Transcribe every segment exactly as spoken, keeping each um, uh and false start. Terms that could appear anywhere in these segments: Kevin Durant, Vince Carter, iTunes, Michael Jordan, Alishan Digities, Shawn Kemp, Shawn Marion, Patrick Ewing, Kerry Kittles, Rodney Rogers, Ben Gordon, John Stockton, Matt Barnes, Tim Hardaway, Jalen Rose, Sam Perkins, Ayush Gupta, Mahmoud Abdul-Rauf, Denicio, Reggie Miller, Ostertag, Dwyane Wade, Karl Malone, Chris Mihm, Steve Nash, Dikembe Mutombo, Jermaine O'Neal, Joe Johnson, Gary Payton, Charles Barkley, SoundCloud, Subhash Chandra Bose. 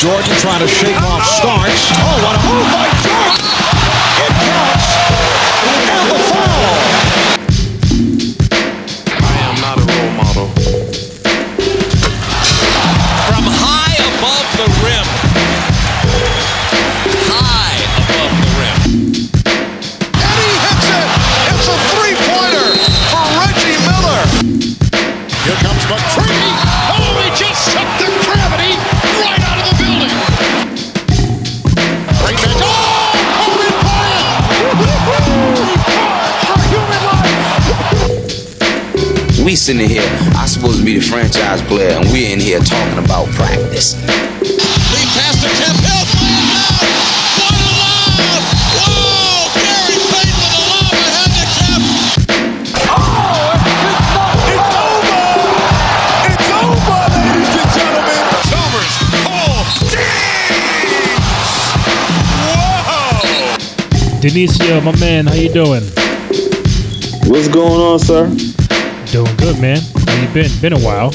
Jordan trying to shake off Starks. Oh, what a move by Jordan! It counts! And the foul! I am not a role model. From high above the rim. High above the rim. And he hits it! It's a three-pointer for Reggie Miller! Here comes McCready! Oh, he just sucked the gravity right out of the building! Right back. Oh! Kobe Bryant! For human life! We sitting here, I'm supposed to be the franchise player, and we're in here talking about practice. Lead pass to Kemp, he'll play it now! One alive! Whoa! Gary Payton with the lob ahead to Kemp! Oh! It's over! It's over, ladies and gentlemen! Chalmers, Cole, James! Whoa! Denicio, my man, how you doing? What's going on, sir? Doing good, man. How you been? Been a while.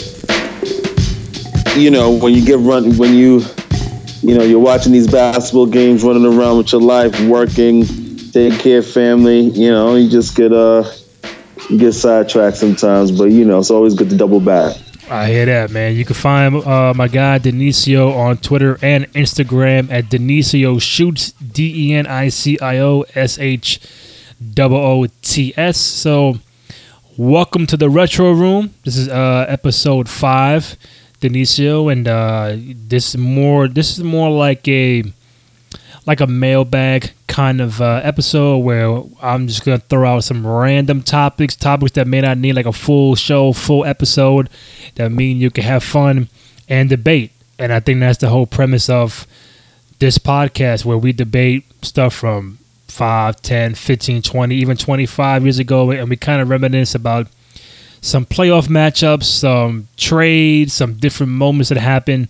You know, when you get run, when you, you know, you're watching these basketball games, running around with your life, working, taking care of family, you know, you just get uh, you get sidetracked sometimes. But you know, it's always good to double back. I hear that, man. You can find uh, my guy Denicio on Twitter and Instagram at Denicio Shoots, D E N I C I O S H O O T S. So, welcome to the Retro Room. This is uh, episode five, Denicio, and uh, this is more. This is more like a like a mailbag kind of uh, episode where I'm just gonna throw out some random topics, topics that may not need like a full show, full episode. That mean you can have fun and debate, and I think that's the whole premise of this podcast, where we debate stuff from five, ten, fifteen, twenty, even twenty-five years ago, and we kind of reminisce about some playoff matchups, some trades, some different moments that happened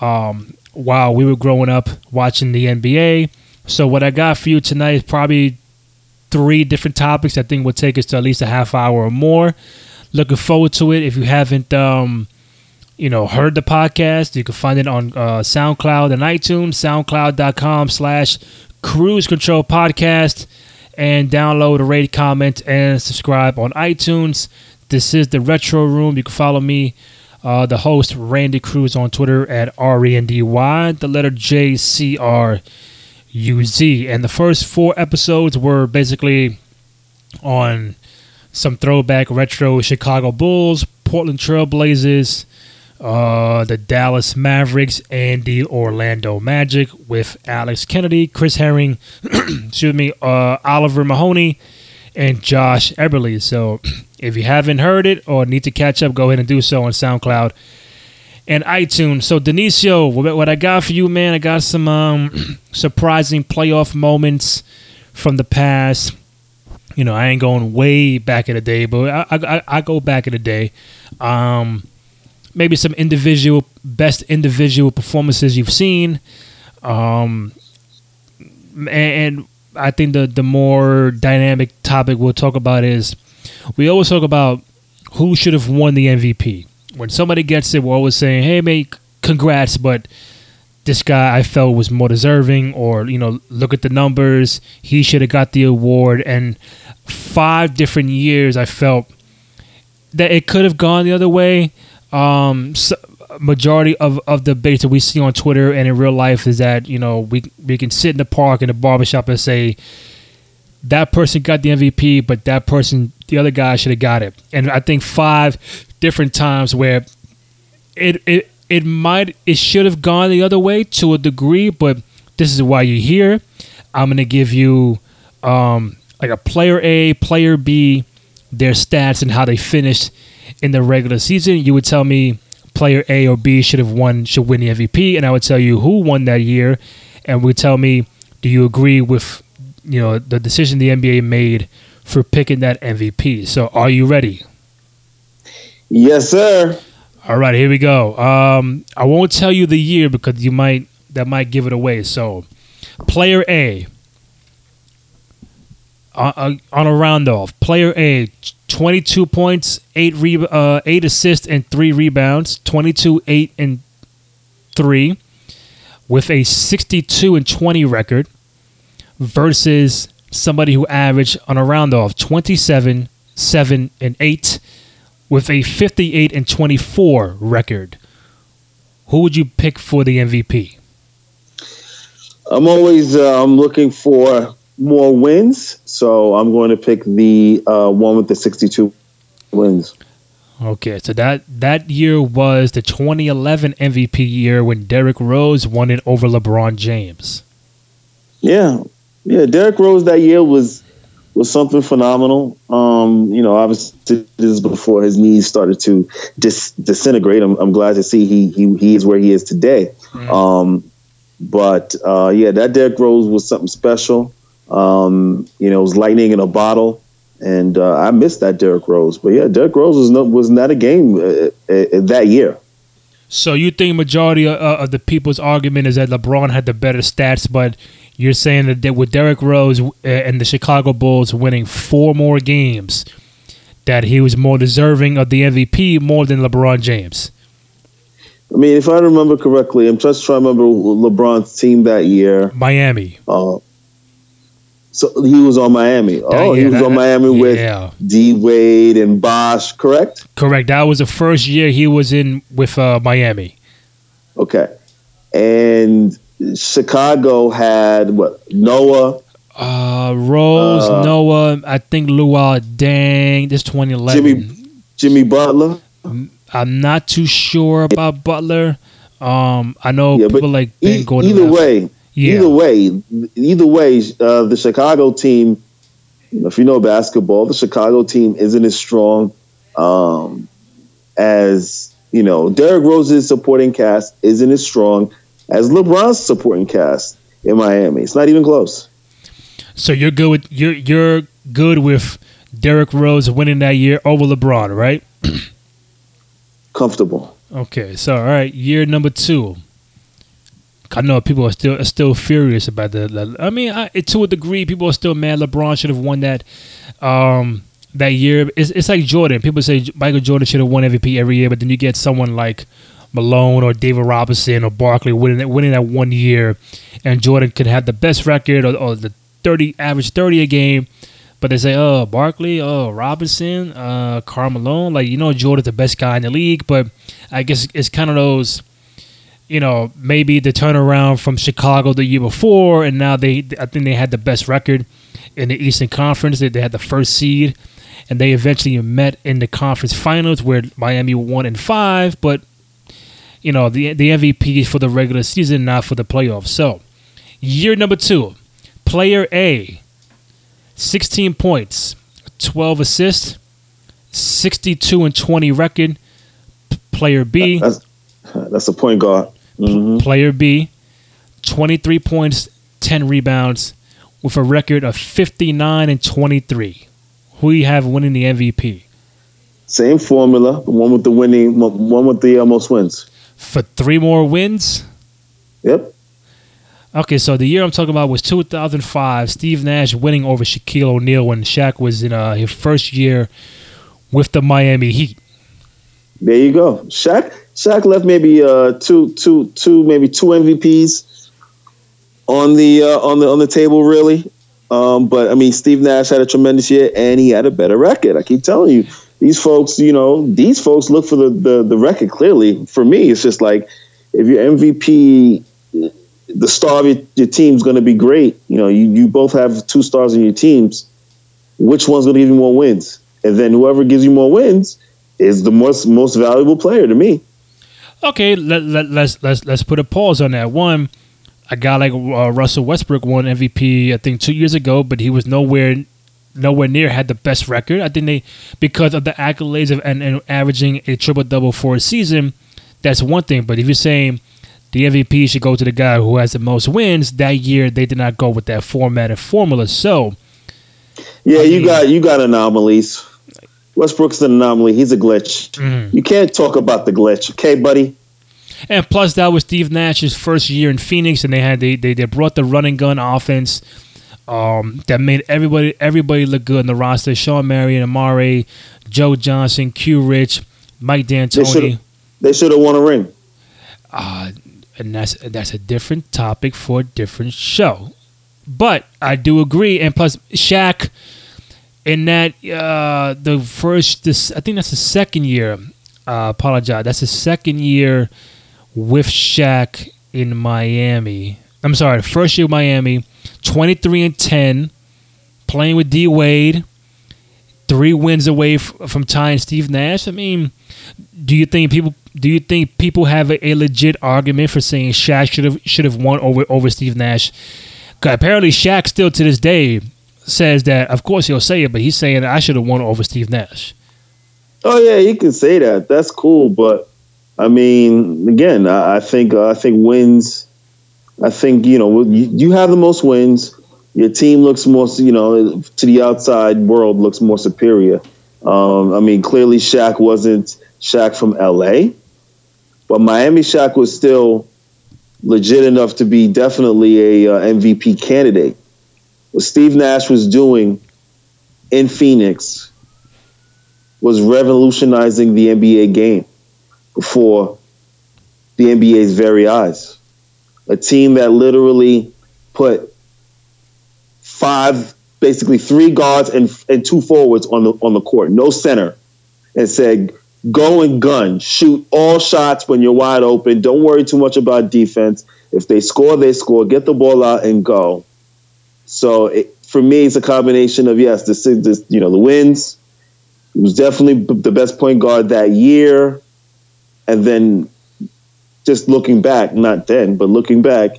um, while we were growing up watching the N B A. So what I got for you tonight is probably three different topics I think will take us to at least a half hour or more. Looking forward to it. If you haven't um, you know, heard the podcast, you can find it on uh, SoundCloud and iTunes, soundcloud.com slash Cruise Control Podcast, and download, rate, comment, and subscribe on iTunes. This is the Retro Room. You can follow me, uh, the host, Randy Cruz, on Twitter at R E N D Y, the letter J C R U Z. And the first four episodes were basically on some throwback retro Chicago Bulls, Portland Trail Blazers, Uh, the Dallas Mavericks, and the Orlando Magic with Alex Kennedy, Chris Herring, excuse me, uh, Oliver Mahoney, and Josh Eberle. So if you haven't heard it or need to catch up, go ahead and do so on SoundCloud and iTunes. So Denicio, what I got for you, man, I got some um, surprising playoff moments from the past. You know, I ain't going way back in the day, but I, I, I go back in the day. Um... Maybe some individual, best individual performances you've seen. Um, and, and I think the, the more dynamic topic we'll talk about is, we always talk about who should have won the M V P. When somebody gets it, we're always saying, hey, mate, congrats, but this guy I felt was more deserving, or, you know, look at the numbers. He should have got the award. And five different years I felt that it could have gone the other way. Um, so majority of, of the debates that we see on Twitter and in real life is that, you know, we we can sit in the park in the barbershop and say that person got the M V P, but that person, the other guy, should have got it. And I think five different times where it it it might it should have gone the other way to a degree, but this is why you're here. I'm gonna give you um like a player A, player B, their stats and how they finished in the regular season. You would tell me player A or B should have won, should win the M V P, and I would tell you who won that year, and would tell me, do you agree with, you know, the decision the N B A made for picking that M V P? So, are you ready? Yes, sir. All right, here we go. Um, I won't tell you the year because you might that might give it away. So, player A, on a round off, player A, twenty-two points, eight re- uh, eight assists, and three rebounds. twenty-two, eight, and three. with a sixty-two and twenty record versus somebody who averaged on a round off twenty-seven, seven, and eight with a fifty-eight and twenty-four record. Who would you pick for the M V P? I'm always uh, I'm looking for more wins, so I'm going to pick the uh, one with the sixty-two wins. Okay, so that, that year was the twenty eleven M V P year when Derrick Rose won it over LeBron James. Yeah, yeah, Derrick Rose that year was was something phenomenal. Um, you know, obviously this is before his knees started to dis- disintegrate. I'm, I'm glad to see he he he is where he is today. Mm. Um, but uh, yeah, that Derrick Rose was something special. Um, you know, it was lightning in a bottle. And uh, I missed that Derrick Rose. But, yeah, Derrick Rose was not, was not a game uh, uh, that year. So you think majority of, uh, of the people's argument is that LeBron had the better stats, but you're saying that with Derrick Rose and the Chicago Bulls winning four more games, that he was more deserving of the M V P more than LeBron James? I mean, if I remember correctly, I'm just trying to remember LeBron's team that year. Miami. Uh So he was on Miami. That, oh, yeah, he was that, on Miami with yeah. D. Wade and Bosh, correct? Correct. That was the first year he was in with uh, Miami. Okay. And Chicago had, what, Noah? Uh, Rose, uh, Noah, I think Luol Deng. This twenty eleven. Jimmy, Jimmy Butler? I'm not too sure about Butler. Um, I know yeah, people like Ben e- Gordon. Either way. Yeah. Either way, either way, uh, the Chicago team, if you know basketball, the Chicago team isn't as strong um, as, you know, Derrick Rose's supporting cast isn't as strong as LeBron's supporting cast in Miami. It's not even close. So you're good with, you're, you're good with Derrick Rose winning that year over LeBron, right? Comfortable. Okay, so all right, year number two. I know people are still are still furious about that. I mean, I, to a degree, people are still mad. LeBron should have won that um, that year. It's, it's like Jordan. People say Michael Jordan should have won M V P every year, but then you get someone like Malone or David Robinson or Barkley winning, winning that one year, and Jordan could have the best record or, or the thirty average thirty a game, but they say, oh, Barkley, oh, Robinson, uh, Karl Malone. Like, you know, Jordan's the best guy in the league, but I guess it's kind of those... You know, maybe the turnaround from Chicago the year before, and now they, I think they had the best record in the Eastern Conference. They, they had the first seed, and they eventually met in the conference finals where Miami won in five, but, you know, the, the M V P is for the regular season, not for the playoffs. So, year number two, player A, sixteen points, twelve assists, sixty-two and twenty record. Player B. That's, that's a point guard. Mm-hmm. Player B, twenty-three points, ten rebounds, with a record of fifty-nine and twenty-three. Who you have winning the M V P? Same formula, one with the winning, one with the most wins. For three more wins? Yep. Okay, so the year I'm talking about was two thousand five. Steve Nash winning over Shaquille O'Neal when Shaq was in uh, his first year with the Miami Heat. There you go. Shaq Shaq left maybe uh, two, two, two, maybe two M V Ps on the uh, on the on the table, really. Um, but I mean, Steve Nash had a tremendous year, and he had a better record. I keep telling you, these folks, you know, these folks look for the the, the record. Clearly, for me, it's just like if your M V P, the star of your, your team's going to be great. You know, you, you both have two stars in your teams. Which one's going to give you more wins? And then whoever gives you more wins is the most most valuable player to me. Okay, let, let, let's let's let's put a pause on that. One, a guy like uh, Russell Westbrook won M V P, I think, two years ago, but he was nowhere nowhere near had the best record. I think they, because of the accolades of and, and averaging a triple double for a season, that's one thing. But if you're saying the M V P should go to the guy who has the most wins, that year they did not go with that format and formula. So, yeah, I you mean, got you got anomalies. Westbrook's an anomaly. He's a glitch. Mm. You can't talk about the glitch, okay, buddy? And plus, that was Steve Nash's first year in Phoenix, and they had they they, they brought the running gun offense um, that made everybody everybody look good in the roster. Shawn Marion, Amar'e, Joe Johnson, Q Rich, Mike D'Antoni. They should have won a ring. Uh, and that's that's a different topic for a different show. But I do agree, and plus Shaq, in that uh, the first, this I think that's the second year. I uh, apologize. That's the second year with Shaq in Miami. I'm sorry, first year with Miami, twenty-three and ten, playing with D Wade, three wins away f- from tying Steve Nash. I mean, do you think people? Do you think people have a, a legit argument for saying Shaq should have should have won over over Steve Nash? Apparently, Shaq still to this day says that. Of course, he'll say it, but he's saying I should have won over Steve Nash. Oh yeah, he can say that. That's cool, but I mean, again, I, I think uh, I think wins. I think you know you, you have the most wins. Your team looks more, you know, to the outside world looks more superior. Um, I mean, clearly Shaq wasn't Shaq from L A, but Miami Shaq was still legit enough to be definitely a uh, M V P candidate. What Steve Nash was doing in Phoenix was revolutionizing the N B A game before the N B A's very eyes. A team that literally put five, basically three guards and and two forwards on the on the court, no center, and said, go and gun, shoot all shots when you're wide open. Don't worry too much about defense. If they score, they score. Get the ball out and go. So it, for me, it's a combination of, yes, this, this, you know, the wins. He was definitely the best point guard that year. And then just looking back, not then, but looking back,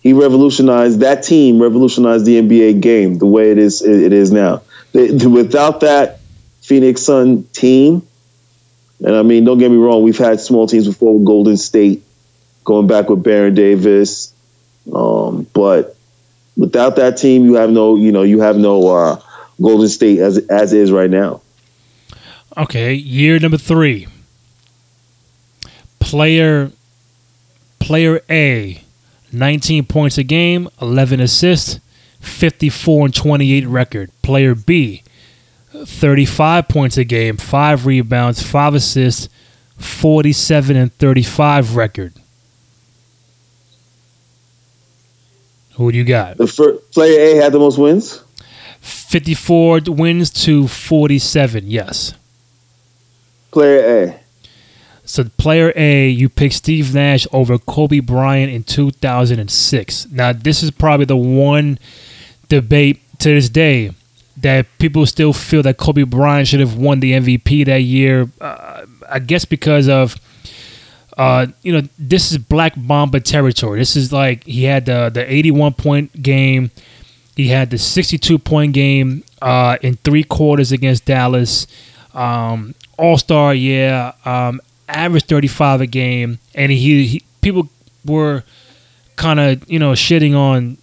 he revolutionized, that team revolutionized the N B A game the way it is it is now. Without that Phoenix Sun team, and I mean, don't get me wrong, we've had small teams before with Golden State, going back with Baron Davis. Um, but without that team, you have no, you know, you have no uh, Golden State as as is right now. Okay, year number three. Player Player A, nineteen points a game, eleven assists, fifty-four and twenty-eight record. Player B, thirty-five points a game, five rebounds, five assists, forty-seven and thirty-five record. Who do you got? The first, player A had the most wins? fifty-four wins to forty-seven, yes. Player A. So player A, you picked Steve Nash over Kobe Bryant in two thousand six. Now, this is probably the one debate to this day that people still feel that Kobe Bryant should have won the M V P that year. Uh, I guess because of, uh, you know, this is Black Mamba territory. This is like he had the, the eighty-one point game. He had the sixty-two point game uh, in three quarters against Dallas. Um, All-Star, yeah. Um average thirty-five a game, and he, he people were kind of, you know, shitting on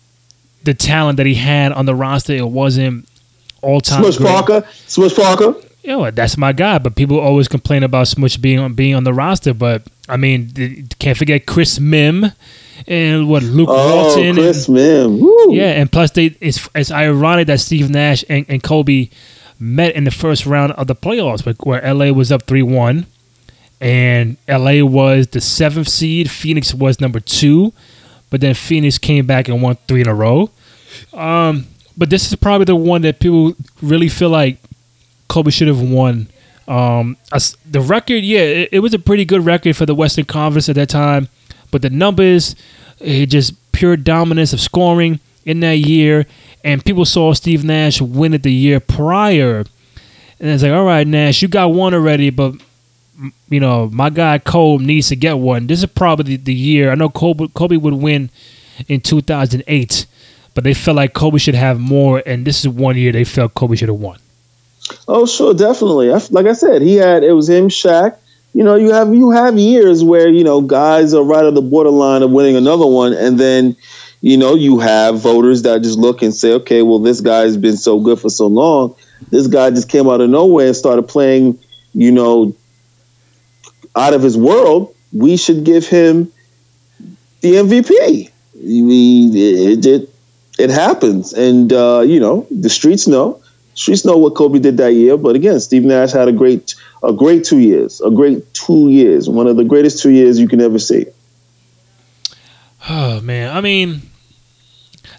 the talent that he had on the roster. It wasn't all-time Smush great. Parker. Smush Parker. You know, that's my guy, but people always complain about Smush being on being on the roster, but I mean, can't forget Chris Mim and what Luke oh, Walton. Chris and, Mim. Woo. Yeah, and plus they it's, it's ironic that Steve Nash and, and Kobe met in the first round of the playoffs where, where L A was up three one. And L A was the seventh seed. Phoenix was number two. But then Phoenix came back and won three in a row. Um, but this is probably the one that people really feel like Kobe should have won. Um, the record, yeah, it, it was a pretty good record for the Western Conference at that time. But the numbers, it just pure dominance of scoring in that year. And people saw Steve Nash win it the year prior. And it's like, all right, Nash, you got one already, but... you know, my guy Kobe needs to get one. This is probably the year. I know Kobe, Kobe would win in two thousand eight, but they felt like Kobe should have more, and this is one year they felt Kobe should have won. Oh, sure, definitely. I, like I said, he had it was him, Shaq. You know, you have you have years where, you know, guys are right on the borderline of winning another one, and then, you know, you have voters that just look and say, okay, well, this guy's been so good for so long. This guy just came out of nowhere and started playing, you know, out of his world, we should give him the M V P. We, it, it, it happens. And, uh, you know, the streets know. Streets know what Kobe did that year. But again, Steve Nash had a great a great two years, a great two years, one of the greatest two years you can ever see. Oh man, I mean,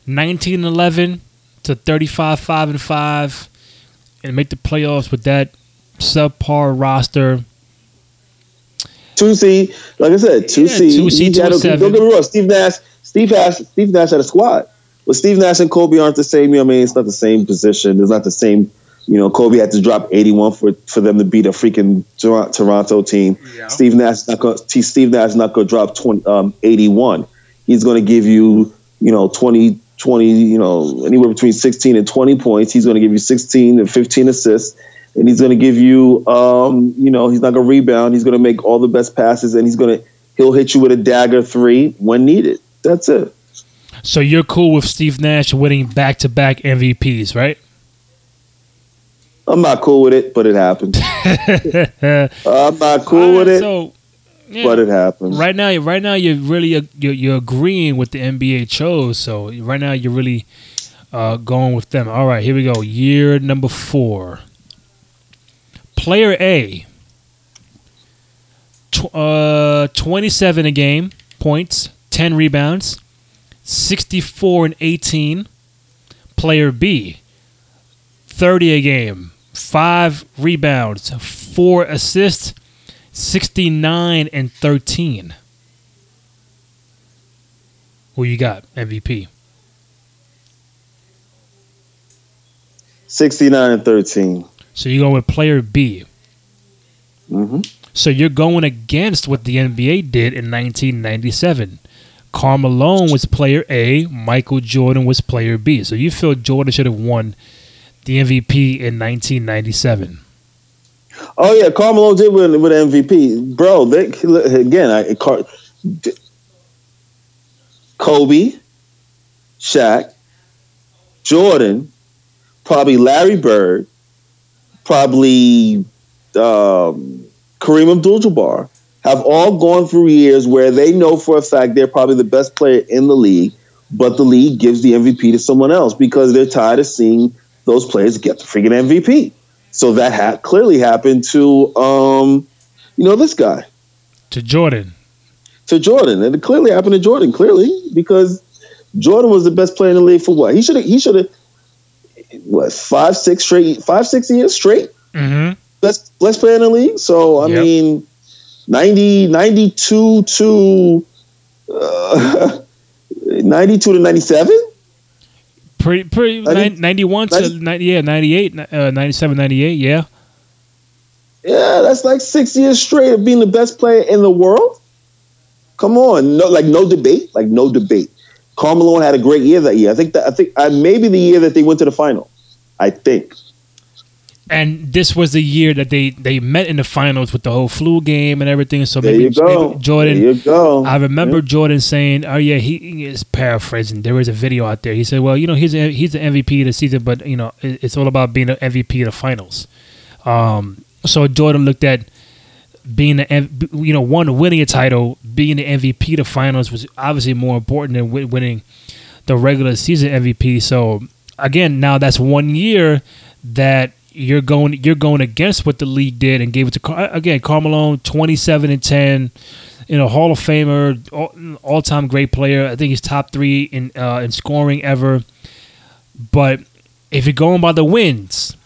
nineteen and eleven to thirty-five, five and five, and make the playoffs with that subpar roster. Two C, like I said, two yeah, C. Two C, two a, seven. Don't get me wrong, Steve Nash. Steve Nash. Steve Nash had a squad. But Steve Nash and Kobe aren't the same. You know what I mean? It's not the same position. It's not the same. You know, Kobe had to drop eighty-one for for them to beat a freaking Tor- Toronto team. Yeah. Steve Nash is not going. Steve Nash is not going to drop twenty um, eighty-one. He's going to give you, you know, twenty, twenty, you know, anywhere between sixteen and twenty points. He's going to give you sixteen and fifteen assists, and he's going to give you, um, you know, he's not going to rebound. He's going to make all the best passes, and he's going to he'll hit you with a dagger three when needed. That's it. So you're cool with Steve Nash winning back-to-back M V Ps, right? I'm not cool with it, but it happened. I'm not cool right, with it, so, yeah, but it happened. Right now, right now, you're really you're, you're agreeing with the N B A chose. So right now, you're really uh, going with them. All right, here we go. Year number four. Player A, tw- uh, twenty-seven a game points, ten rebounds. sixty-four and eighteen. Player B, thirty a game, five rebounds, four assists, sixty-nine and thirteen. Who you got, M V P? sixty-nine and thirteen. So you go with player B. Mm-hmm. So you're going against what the N B A did in nineteen ninety-seven. Karl Malone was player A. Michael Jordan was player B. So you feel Jordan should have won the M V P in nineteen ninety-seven? Oh yeah, Karl Malone did win with M V P, bro. They, again, I, Car, Kobe, Shaq, Jordan, probably Larry Bird, probably um, Kareem Abdul-Jabbar. Have all gone through years where they know for a fact they're probably the best player in the league, but the league gives the M V P to someone else because they're tired of seeing those players get the freaking M V P. So that ha- clearly happened to, um, you know, this guy. To Jordan. To Jordan. And it clearly happened to Jordan, clearly, because Jordan was the best player in the league for what? He should have, he should have, what, five, six straight, five, six years straight? Mm-hmm. Best, best player in the league? So, I yep. mean... ninety, ninety-two to uh, ninety-two to ninety-seven? Pretty, pretty, ninety, ninety-one ninety, to ninety, yeah, ninety-eight, uh, ninety-seven, ninety-eight, yeah. Yeah, that's like six years straight of being the best player in the world. Come on, no, like no debate, like no debate. Karl Malone had a great year that year. I think that I think uh, maybe the year that they went to the final. I think. And this was the year that they, they met in the finals with the whole flu game and everything. So maybe, there you go. maybe Jordan. There you go. I remember yeah. Jordan saying, "Oh yeah, he, he is paraphrasing." There was a video out there. He said, "Well, you know, he's a, he's the M V P of the season, but you know, it's all about being the M V P of the finals." Um, so Jordan looked at being the you know one winning a title, being the M V P of the finals was obviously more important than w- winning the regular season M V P. So again, now that's one year that. You're going. You're going against what the league did and gave it to Car- again. Karl Malone, twenty-seven and ten, you know, Hall of Famer, all, all-time great player. I think he's top three in uh, in scoring ever. But if you're going by the wins,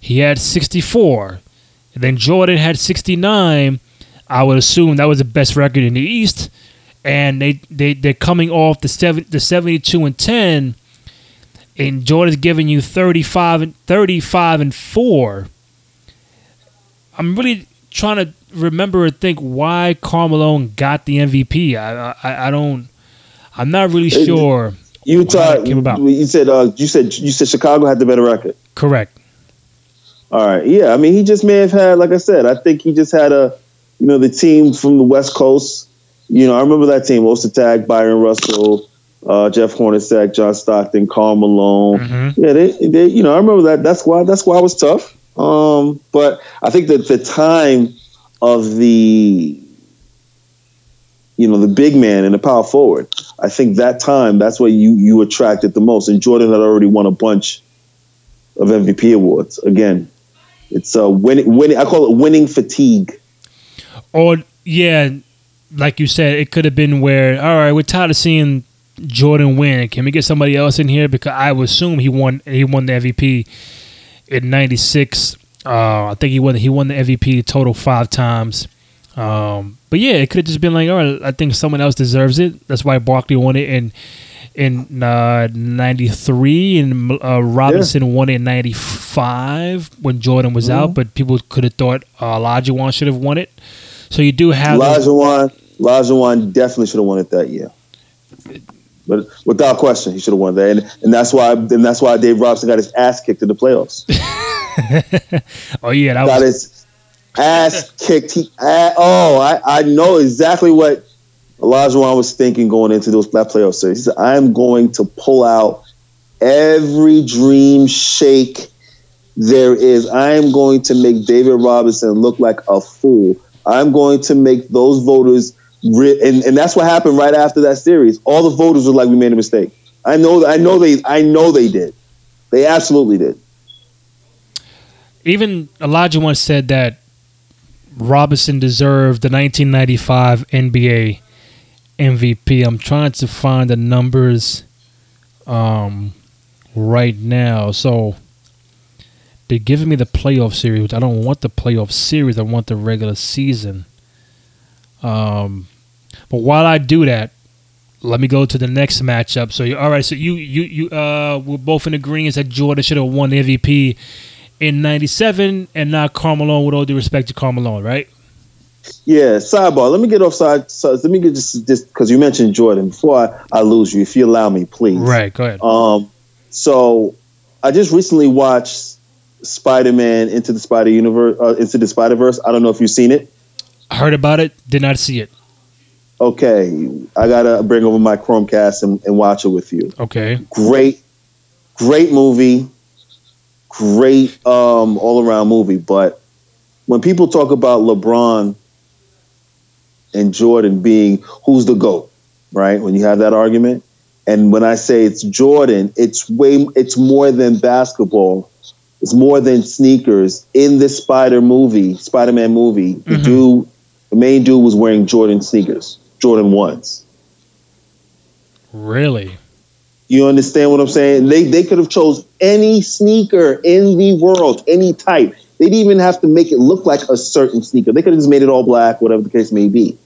he had sixty-four, and then Jordan had sixty-nine. I would assume that was the best record in the East, and they they they're coming off the seven the seventy-two and ten. And Jordan's giving you thirty-five and four. I'm really trying to remember and think why Karl Malone got the M V P. I I, I don't. I'm not really sure. Utah came about. You said uh, you said you said Chicago had the better record. Correct. All right. Yeah. I mean, he just may have had, like I said, I think he just had a, you know, the team from the West Coast. You know, I remember that team: Ostertag, Byron Russell. Uh, Jeff Hornacek, John Stockton, Karl Malone. Mm-hmm. Yeah, they, they, you know, I remember that. That's why, that's why it was tough. Um, but I think that the time of the, you know, the big man and the power forward, I think that time, that's where you, you attracted the most. And Jordan had already won a bunch of M V P awards. Again, it's a winning, winning, I call it winning fatigue. Or, yeah, like you said, it could have been where, all right, we're tired of seeing Jordan win. Can we get somebody else in here? Because I would assume he won he won the M V P in ninety-six. Uh, I think he won he won the M V P total five times. Um, but yeah, it could have just been like, all right, I think someone else deserves it. That's why Barkley won it in in uh, ninety-three, and uh, Robinson yeah. won it in ninety-five when Jordan was mm-hmm. out. But people could have thought uh, Olajuwon should have won it. So you do have Olajuwon. Olajuwon definitely should have won it that year. It, But without question, he should have won that, and, and that's why, and that's why Dave Robinson got his ass kicked in the playoffs. oh yeah, that got was... his ass kicked. He, I, oh, I, I know exactly what Olajuwon was thinking going into those that playoff series. He said, "I am going to pull out every dream shake there is. I am going to make David Robinson look like a fool. I'm going to make those voters." And, and that's what happened right after that series. All the voters were like, "We made a mistake." I know, I know they, I know they did. They absolutely did. Even Elijah once said that Robinson deserved the nineteen ninety-five N B A M V P. I'm trying to find the numbers um, right now. So they're giving me the playoff series, which I don't want the playoff series. I want the regular season. Um, but while I do that, let me go to the next matchup. So, all right, so you you you uh, we're both in agreement that Jordan should have won the M V P in ninety-seven and not Carmelo. With all due respect to Carmelo, right? Yeah. Sidebar. Let me get offside. So let me get just just because you mentioned Jordan before I, I lose you. If you allow me, please. Right. Go ahead. Um. So I just recently watched Spider-Man Into the Spider Universe. Uh, Into the Spider-Verse. I don't know if you've seen it. I heard about it, did not see it. Okay, I gotta bring over my Chromecast and, and watch it with you. Okay, great, great movie, great um, all around movie. But when people talk about LeBron and Jordan being who's the GOAT, right? When you have that argument, and when I say it's Jordan, it's way, it's more than basketball. It's more than sneakers. In this Spider movie, Spider-Man movie, mm-hmm. the dude. The main dude was wearing Jordan sneakers, Jordan ones. Really? You understand what I'm saying? They they could have chose any sneaker in the world, any type. They didn't even have to make it look like a certain sneaker. They could have just made it all black, whatever the case may be.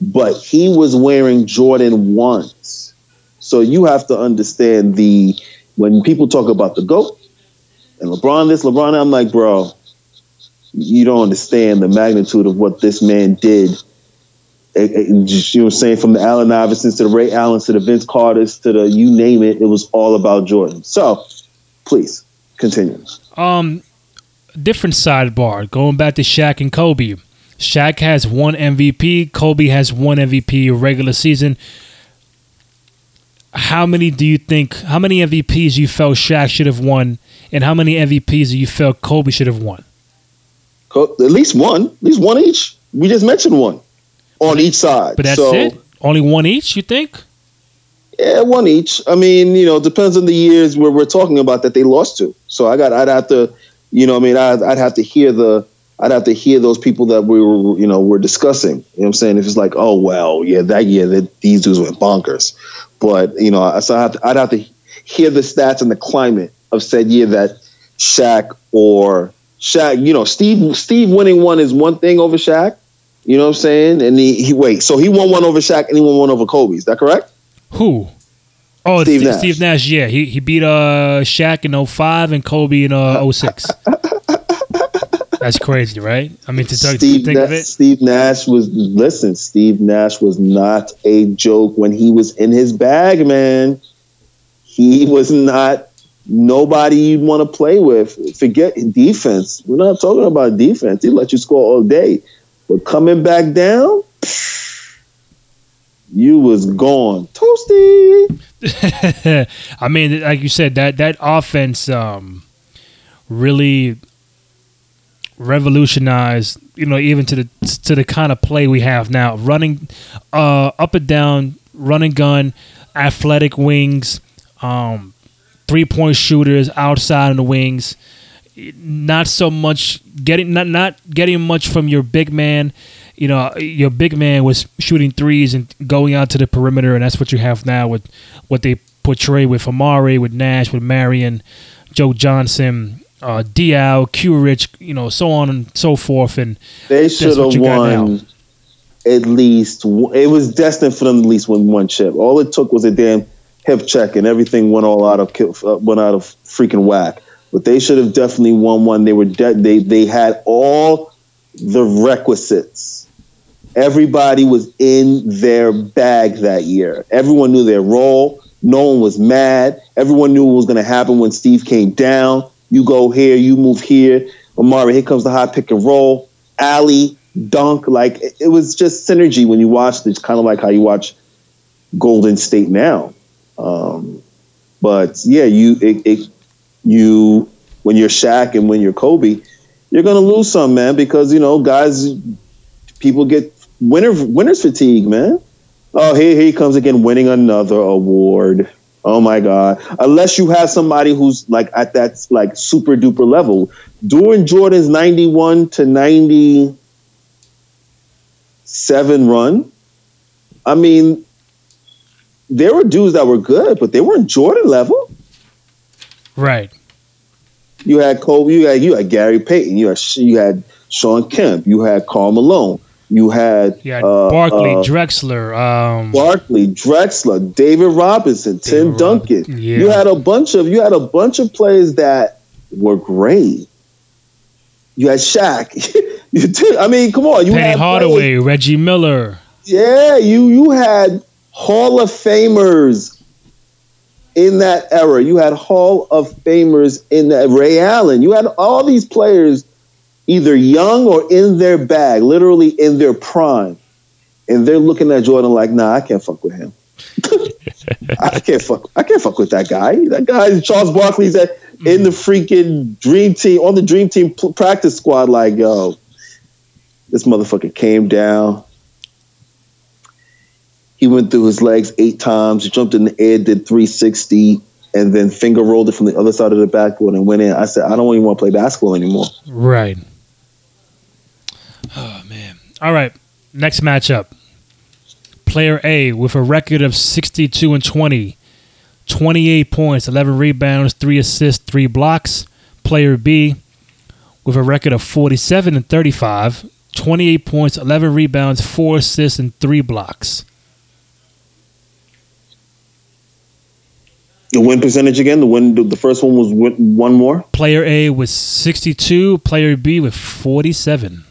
But he was wearing Jordan ones. So you have to understand the when people talk about the GOAT and LeBron this, LeBron that, I'm like, bro, you don't understand the magnitude of what this man did. It, it, just, you know what I'm saying? From the Allen Iversons to the Ray Allens to the Vince Carters to the you name it, it was all about Jordan. So, please, continue. Um, different sidebar. Going back to Shaq and Kobe. Shaq has one M V P. Kobe has one M V P regular season. How many do you think, how many M V Ps you felt Shaq should have won, and how many M V Ps you felt Kobe should have won? At least one. At least one each. We just mentioned one on each side. But that's so, it? Only one each, you think? Yeah, one each. I mean, you know, depends on the years where we're talking about that they lost to. So I got, I'd have to, you know, I mean, I'd, I'd have to hear the, I'd have to hear those people that we were, you know, were discussing. You know what I'm saying? If it's like, oh, well, yeah, that year that these dudes went bonkers. But, you know, so I'd have to, I'd have to hear the stats and the climate of said year that Shaq or Shaq, you know, Steve Steve winning one is one thing over Shaq. You know what I'm saying? And he, he wait, so he won one over Shaq and he won one over Kobe. Is that correct? Who? Oh, Steve Nash. Steve Nash, yeah. He he beat uh Shaq in oh five and Kobe in uh oh six. That's crazy, right? I mean, to, Steve to think Nash, of it. Steve Nash was listen, Steve Nash was not a joke when he was in his bag, man. He was not nobody you'd want to play with. Forget defense. We're not talking about defense. He let you score all day. But coming back down, you was gone. Toasty. I mean, like you said, that that offense um, really revolutionized, you know, even to the to the kind of play we have now. Running uh, up and down, run and gun, athletic wings, um, three-point shooters outside in the wings, not so much getting not, not getting much from your big man, you know, your big man was shooting threes and going out to the perimeter, and that's what you have now with what they portray with Amar'e, with Nash, with Marion, Joe Johnson, uh, Diao, Q-Rich, you know, so on and so forth. And they should have won at least. It was destined for them to at least win one chip. All it took was a damn hip check, and everything went all out of went out of freaking whack. But they should have definitely won one. They were de- they they had all the requisites. Everybody was in their bag that year. Everyone knew their role. No one was mad. Everyone knew what was going to happen when Steve came down. You go here, you move here. Amar'e, here comes the high pick and roll. Alley, dunk. Like, it was just synergy when you watched it. It's kind of like how you watch Golden State now. Um, but yeah, you it, it you when you're Shaq and when you're Kobe, you're gonna lose some, man, because you know guys, people get winner winner's fatigue, man. Oh, here, here he comes again, winning another award. Oh my God! Unless you have somebody who's like at that like super duper level. During Jordan's ninety-one to ninety-seven run, I mean, there were dudes that were good, but they weren't Jordan level. Right. You had Kobe. You had you had Gary Payton. You had you had Shawn Kemp. You had Karl Malone. You had yeah, uh, Barkley, uh, Drexler, um, Barkley, Drexler, David Robinson, Tim David Duncan. Rob- yeah. You had a bunch of you had a bunch of players that were great. You had Shaq. you did. I mean, come on. You Penny had Hardaway, players. Reggie Miller. Yeah, you you had Hall of Famers in that era. You had Hall of Famers in that Ray Allen. You had all these players either young or in their bag, literally in their prime. And they're looking at Jordan like, nah, I can't fuck with him. I can't fuck I can't fuck with that guy. That guy, Charles Barkley's at, in the freaking dream team, on the dream team practice squad, like, yo, this motherfucker came down. He went through his legs eight times. He jumped in the air, did three sixty, and then finger rolled it from the other side of the backboard and went in. I said, I don't even want to play basketball anymore. Right. Oh, man. All right. Next matchup. Player A with a record of sixty-two and twenty, twenty-eight points, eleven rebounds, three assists, three blocks. Player B with a record of forty-seven and thirty-five, twenty-eight points, eleven rebounds, four assists, and three blocks. The win percentage again? The win. The first one was one more? Player A was sixty-two. Player B with forty-seven.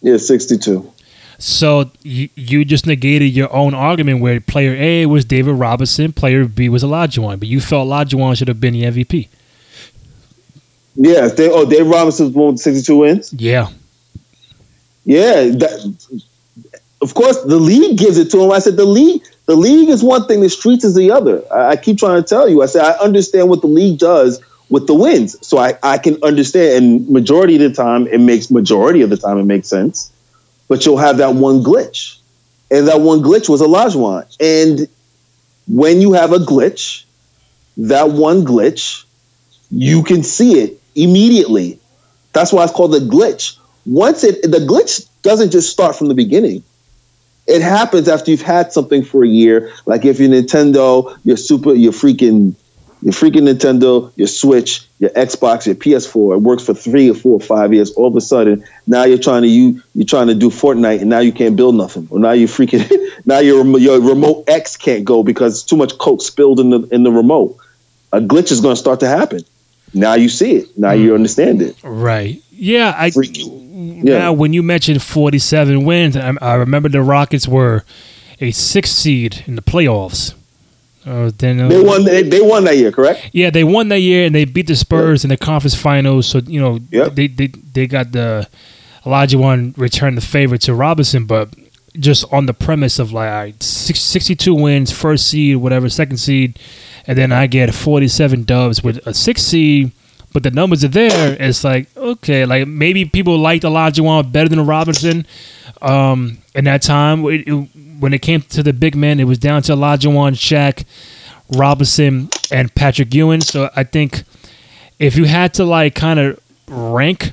Yeah, sixty-two. So you, you just negated your own argument where player A was David Robinson, player B was Olajuwon, but you felt Olajuwon should have been the M V P. Yeah. They, oh, David Robinson's one with sixty-two wins? Yeah. Yeah. That, of course, the league gives it to him. I said the league... The league is one thing, the streets is the other. I, I keep trying to tell you. I say I understand what the league does with the wins, so I, I can understand. And majority of the time, it makes majority of the time it makes sense. But you'll have that one glitch, and that one glitch was Olajuwon. And when you have a glitch, that one glitch, you can see it immediately. That's why it's called the glitch. Once it, the glitch doesn't just start from the beginning. It happens after you've had something for a year. Like if your Nintendo, your Super, your freaking, your freaking Nintendo, your Switch, your Xbox, your P S four, it works for three or four or five years. All of a sudden, now you're trying to you you're trying to do Fortnite, and now you can't build nothing. Or now you freaking now your your remote X can't go because too much coke spilled in the in the remote. A glitch is going to start to happen. Now you see it. Now you understand it. Right. Yeah. I. Freaking. Yeah. Now, when you mentioned forty-seven wins, I, I remember the Rockets were a sixth seed in the playoffs. Uh, then uh, they won. They, they won that year, correct? Yeah, they won that year, and they beat the Spurs yep. in the conference finals. So you know, yep. they, they they got the Olajuwon returned the favor to Robinson, but just on the premise of like right, six, sixty-two wins, first seed, whatever, second seed, and then I get forty-seven dubs with a sixth seed. But the numbers are there. It's like, okay, like maybe people liked Olajuwon better than Robinson. Um, in that time, it, it, when it came to the big men, it was down to Olajuwon, Shaq, Robinson, and Patrick Ewing. So I think if you had to like kind of rank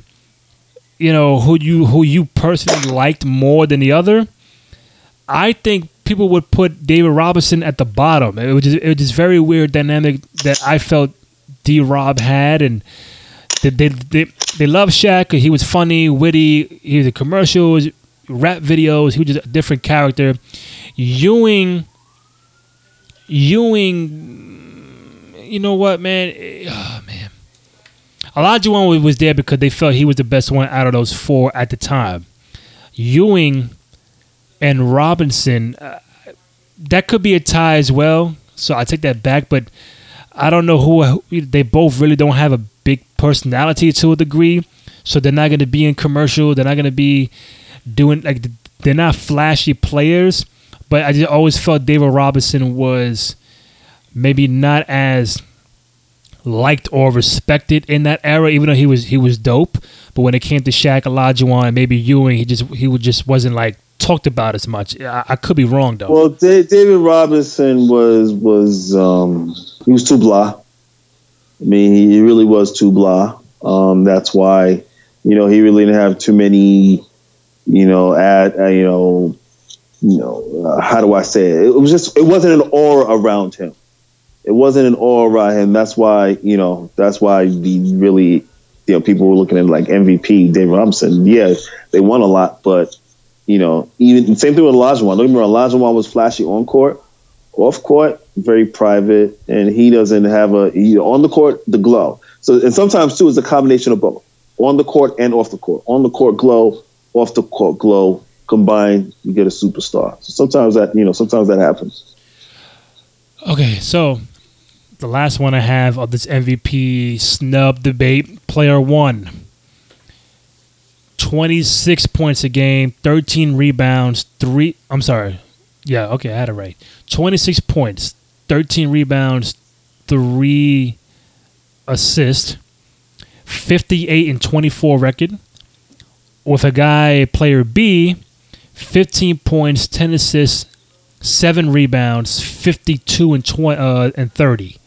you know, who you who you personally liked more than the other, I think people would put David Robinson at the bottom. It was just, it was just very weird dynamic that I felt D-Rob had, and they they they, they loved Shaq because he was funny, witty. He was in commercials, rap videos. He was just a different character. Ewing, Ewing, you know what, man? Oh, man. Olajuwon was there because they felt he was the best one out of those four at the time. Ewing and Robinson, uh, that could be a tie as well. So I take that back, but I don't know who, who they both really don't have a big personality to a degree. So they're not going to be in commercial. They're not going to be doing like they're not flashy players. But I just always felt David Robinson was maybe not as liked or respected in that era, even though he was he was dope. But when it came to Shaq, Olajuwon, and maybe Ewing, he just he would just wasn't like talked about as much. I, I could be wrong though. Well, D- David Robinson was was um, he was too blah. I mean, he really was too blah. Um, that's why, you know, he really didn't have too many, you know, at uh, you know, you know, uh, how do I say it? It was just it wasn't an aura around him. It wasn't an all right, and that's why, you know, that's why the really, you know, people were looking at like M V P, David Robinson. Yeah, they won a lot, but, you know, even same thing with Olajuwon. Don't remember, Olajuwon was flashy on court, off court, very private, and he doesn't have a, he, on the court, the glow. So, and sometimes too, it's a combination of both, on the court and off the court. On the court glow, off the court glow, combined, you get a superstar. So sometimes that, you know, sometimes that happens. Okay, so the last one I have of this M V P snub debate, player one, twenty-six points a game, thirteen rebounds, three, I'm sorry. Yeah. Okay. I had it right. twenty-six points, thirteen rebounds, three assists, fifty-eight and twenty-four record with a guy, player B, fifteen points, ten assists, seven rebounds, fifty-two and twenty, uh, and thirty.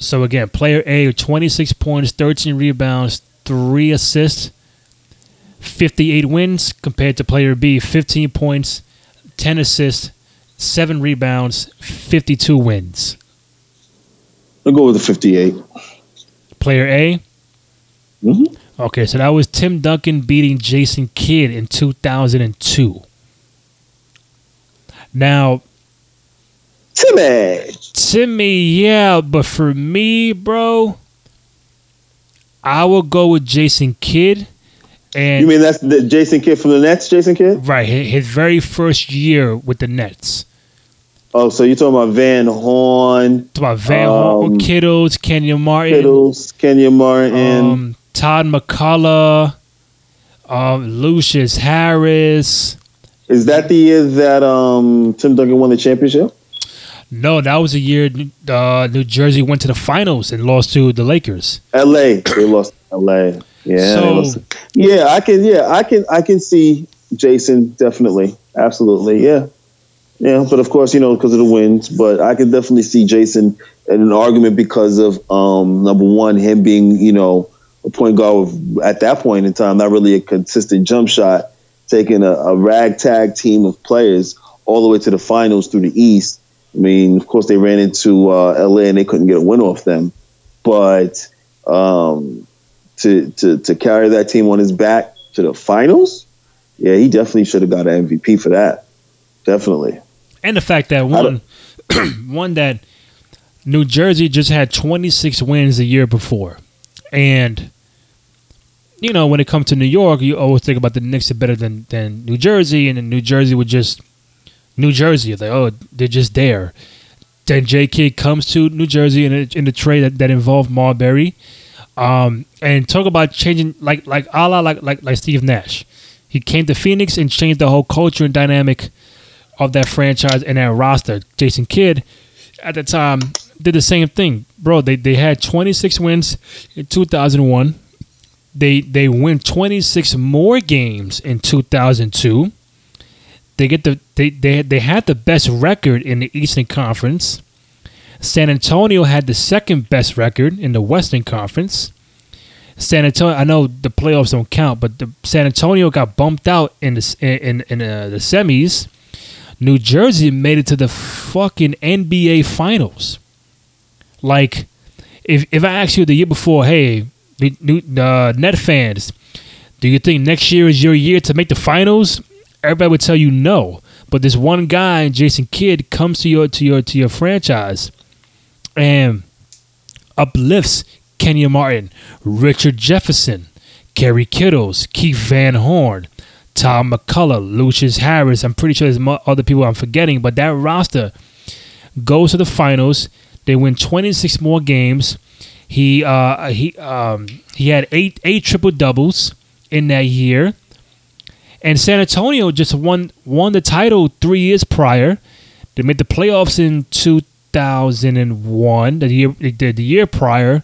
So, again, player A, twenty-six points, thirteen rebounds, three assists, fifty-eight wins, compared to player B, fifteen points, ten assists, seven rebounds, fifty-two wins. I'll go with the fifty-eight. Player A? Mm-hmm. Okay, so that was Tim Duncan beating Jason Kidd in two thousand two. Now, Timmy. Timmy, yeah, but for me, bro, I will go with Jason Kidd. And you mean that's the Jason Kidd from the Nets, Jason Kidd? Right, his very first year with the Nets. Oh, so you're talking about Van Horn. Talking about Van Horn, um, Kittles, Kenyon Martin. Kittles, Kenyon Martin. Um, Todd McCullough, um, Lucius Harris. Is that the year that um, Tim Duncan won the championship? No, that was the year uh, New Jersey went to the finals and lost to the Lakers. L A, they lost to L A. Yeah, so, lost to- yeah, I can, yeah, I can, I can see Jason definitely, absolutely, yeah, yeah. But of course, you know, because of the wins, but I can definitely see Jason in an argument because of um, number one, him being, you know, a point guard with, at that point in time, not really a consistent jump shot, taking a, a ragtag team of players all the way to the finals through the East. I mean, of course, they ran into uh, L A and they couldn't get a win off them. But um, to, to to carry that team on his back to the finals, yeah, he definitely should have got an M V P for that. Definitely. And the fact that one, one that New Jersey just had twenty-six wins the year before. And, you know, when it comes to New York, you always think about the Knicks are better than, than New Jersey. And then New Jersey would just... New Jersey, they oh they're just there. Then J. Kidd comes to New Jersey in a, in the trade that, that involved Marbury, um, and talk about changing like like a la like, like like Steve Nash. He came to Phoenix and changed the whole culture and dynamic of that franchise and that roster. Jason Kidd at the time did the same thing, bro. They they had twenty-six wins in two thousand one. They they win twenty-six more games in two thousand two. They get the they, they they had the best record in the Eastern Conference. San Antonio had the second best record in the Western Conference. San Antonio, I know the playoffs don't count, but the San Antonio got bumped out in the in in uh, the semis. New Jersey made it to the fucking N B A Finals. Like, if if I asked you the year before, hey, the, the Net fans, do you think next year is your year to make the finals? Everybody would tell you no. But this one guy, Jason Kidd, comes to your to your to your franchise and uplifts Kenyon Martin, Richard Jefferson, Kerry Kittles, Keith Van Horn, Tom McCullough, Lucius Harris. I'm pretty sure there's other people I'm forgetting, but that roster goes to the finals. They win twenty-six more games. He uh, he um, he had eight eight triple doubles in that year. And San Antonio just won won the title three years prior. They made the playoffs in two thousand one, the year the, the year prior.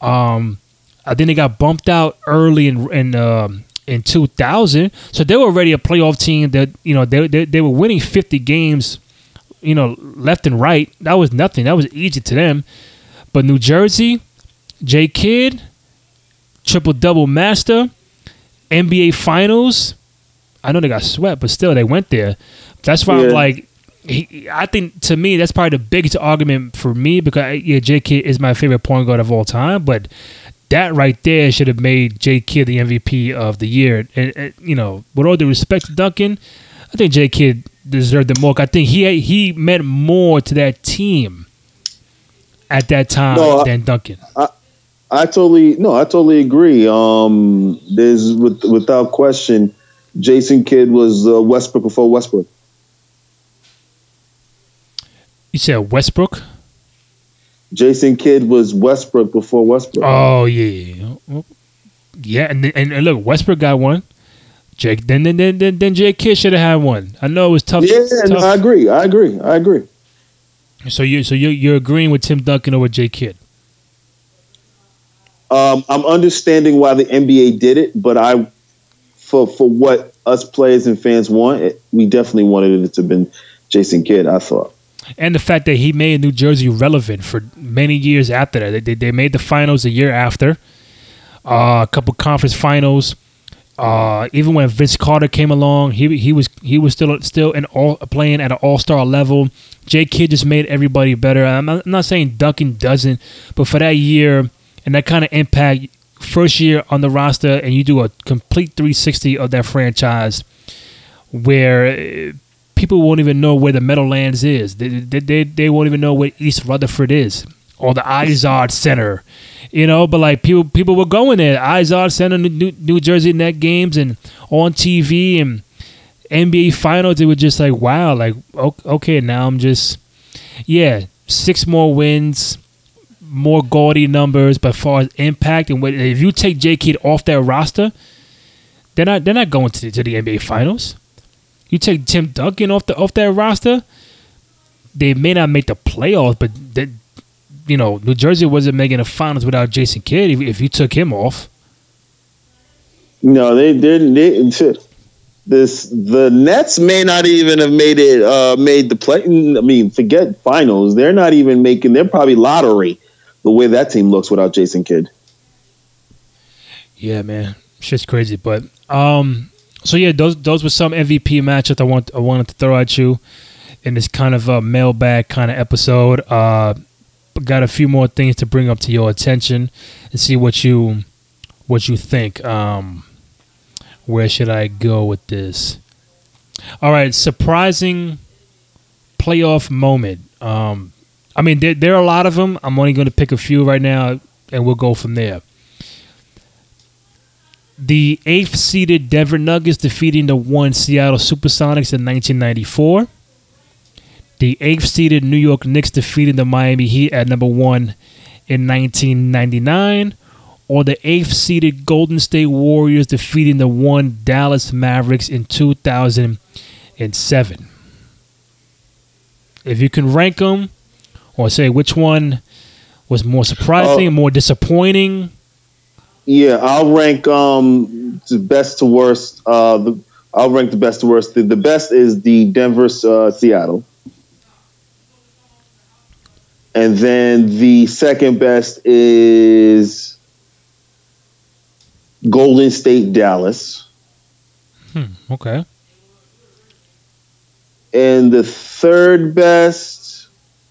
Um, I think they got bumped out early in in um, in two thousand, so they were already a playoff team. That you know they they, they were winning fifty games, you know, left and right. That was nothing. That was easy to them. But New Jersey, J. Kidd, triple double master, N B A Finals. I know they got swept, but still they went there. That's why yeah. I'm like, he, I think to me that's probably the biggest argument for me, because yeah, J. Kidd is my favorite point guard of all time, but that right there should have made J. Kidd the M V P of the year. And, and you know, with all due respect to Duncan, I think J. Kidd deserved it more. I think he had, he meant more to that team at that time no, than I, Duncan. I, I totally no, I totally agree. Um, there's with, without question. Jason Kidd was uh, Westbrook before Westbrook. You said Westbrook? Jason Kidd was Westbrook before Westbrook. Oh, yeah. Yeah, and and, and look, Westbrook got one. Jake, then then then then, then Jake Kidd should have had one. I know it was tough. Yeah, tough. No, I agree. I agree. I agree. So you so you you're agreeing with Tim Duncan over Jake Kidd? Um, I'm understanding why the N B A did it, but I. For for what us players and fans want, it, we definitely wanted it to have been Jason Kidd, I thought. And the fact that he made New Jersey relevant for many years after that. They they, they made the finals a year after, uh, a couple conference finals. Uh, even when Vince Carter came along, he he was he was still still in all playing at an all star level. J. Kidd just made everybody better. I'm not, I'm not saying Duncan doesn't, but for that year and that kind of impact. First year on the roster, and you do a complete three sixty of that franchise, where people won't even know where the Meadowlands is. They they they, they won't even know where East Rutherford is or the Izard Center, you know. But like people people were going there, Izard Center, New, New Jersey Net games, and on T V and N B A Finals. It was just like wow, like okay, now I'm just yeah, six more wins. More gaudy numbers, but as far as impact and what, if you take J. Kidd off that roster, they're not they're not going to the, to the N B A Finals. You take Tim Duncan off the off that roster, they may not make the playoffs, but that you know New Jersey wasn't making the finals without Jason Kidd. If, if you took him off, no, they didn't. They, this the Nets may not even have made it. Uh, made the play. I mean, forget finals. They're not even making. They're probably lottery. The way that team looks without Jason Kidd. Yeah, man, shit's crazy. But um, so yeah, those those were some M V P matchups I want I wanted to throw at you in this kind of a mailbag kind of episode. Uh, got a few more things to bring up to your attention and see what you what you think. Um, where should I go with this? All right, surprising playoff moment. Um. I mean, there, there are a lot of them. I'm only going to pick a few right now, and we'll go from there. The eighth-seeded Denver Nuggets defeating the one Seattle Supersonics in nineteen ninety-four. The eighth-seeded New York Knicks defeating the Miami Heat at number one in nineteen ninety-nine. Or the eighth-seeded Golden State Warriors defeating the one Dallas Mavericks in two thousand seven. If you can rank them, or say which one was more surprising, uh, more disappointing? Yeah, I'll rank um, the best to worst. Uh, the, I'll rank the best to worst. The, the best is the Denver uh, Seattle, And then the second best is Golden State, Dallas. Hmm, okay. And the third best,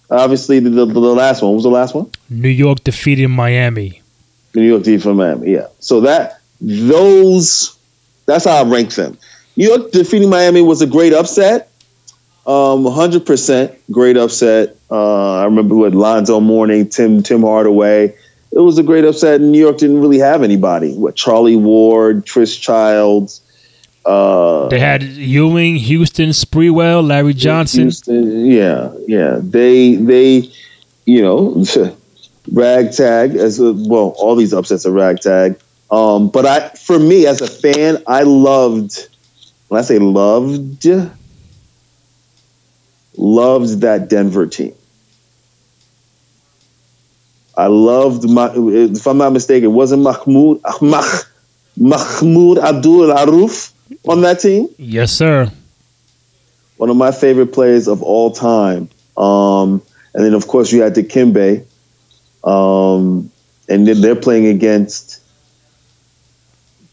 obviously, the, the, the last one. What was the last one? New York defeated Miami. New York defeated Miami, yeah. So that, those, that's how I rank them. New York defeating Miami was a great upset. Um, one hundred percent great upset. Uh, I remember with Lonzo Mourning, Tim Tim Hardaway. It was a great upset. New York didn't really have anybody. What, Charlie Ward, Trish Childs. Uh, they had Ewing, Houston, Sprewell, Larry Johnson. Houston, yeah, yeah. They, they, you know, ragtag as a, well. All these upsets are ragtag. Um, but I, for me as a fan, I loved. When I say loved. Loved that Denver team. I loved, my, if I'm not mistaken, wasn't Mahmoud, Mah, Mahmoud Abdul-Rauf on that team? Yes, sir. One of my favorite players of all time. Um, and then, of course, you had Dikembe. Um, and then they're playing against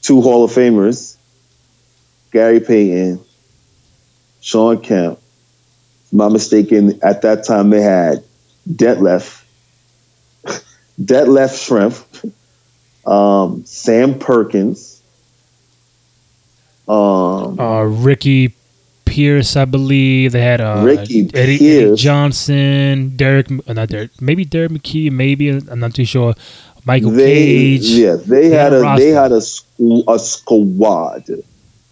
two Hall of Famers, Gary Payton, Shawn Kemp. Not mistaken, at that time they had Detlef, Detlef Schrempf, um, Sam Perkins, um, uh, Ricky Pierce, I believe. They had uh, Ricky Eddie, Pierce. Eddie Johnson, Derek, not Derek, maybe Derek McKee, maybe I'm not too sure. Michael they, Cage. Yeah, they, they had, had a roster. they had a, squ- a squad.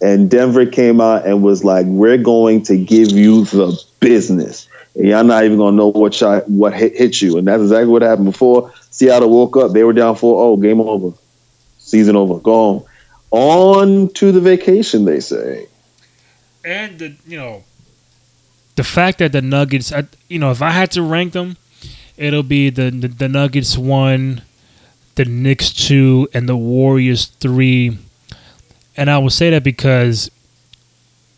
And Denver came out and was like, we're going to give you the business. And y'all not even going to know what shot, what hit, hit you. And that's exactly what happened before. Seattle woke up. They were down four oh. Game over. Season over. Go home. On to the vacation, they say. And, the, you know, the fact that the Nuggets, I, you know, if I had to rank them, it'll be the, the, the Nuggets one, the Knicks two, and the Warriors three. And I will say that because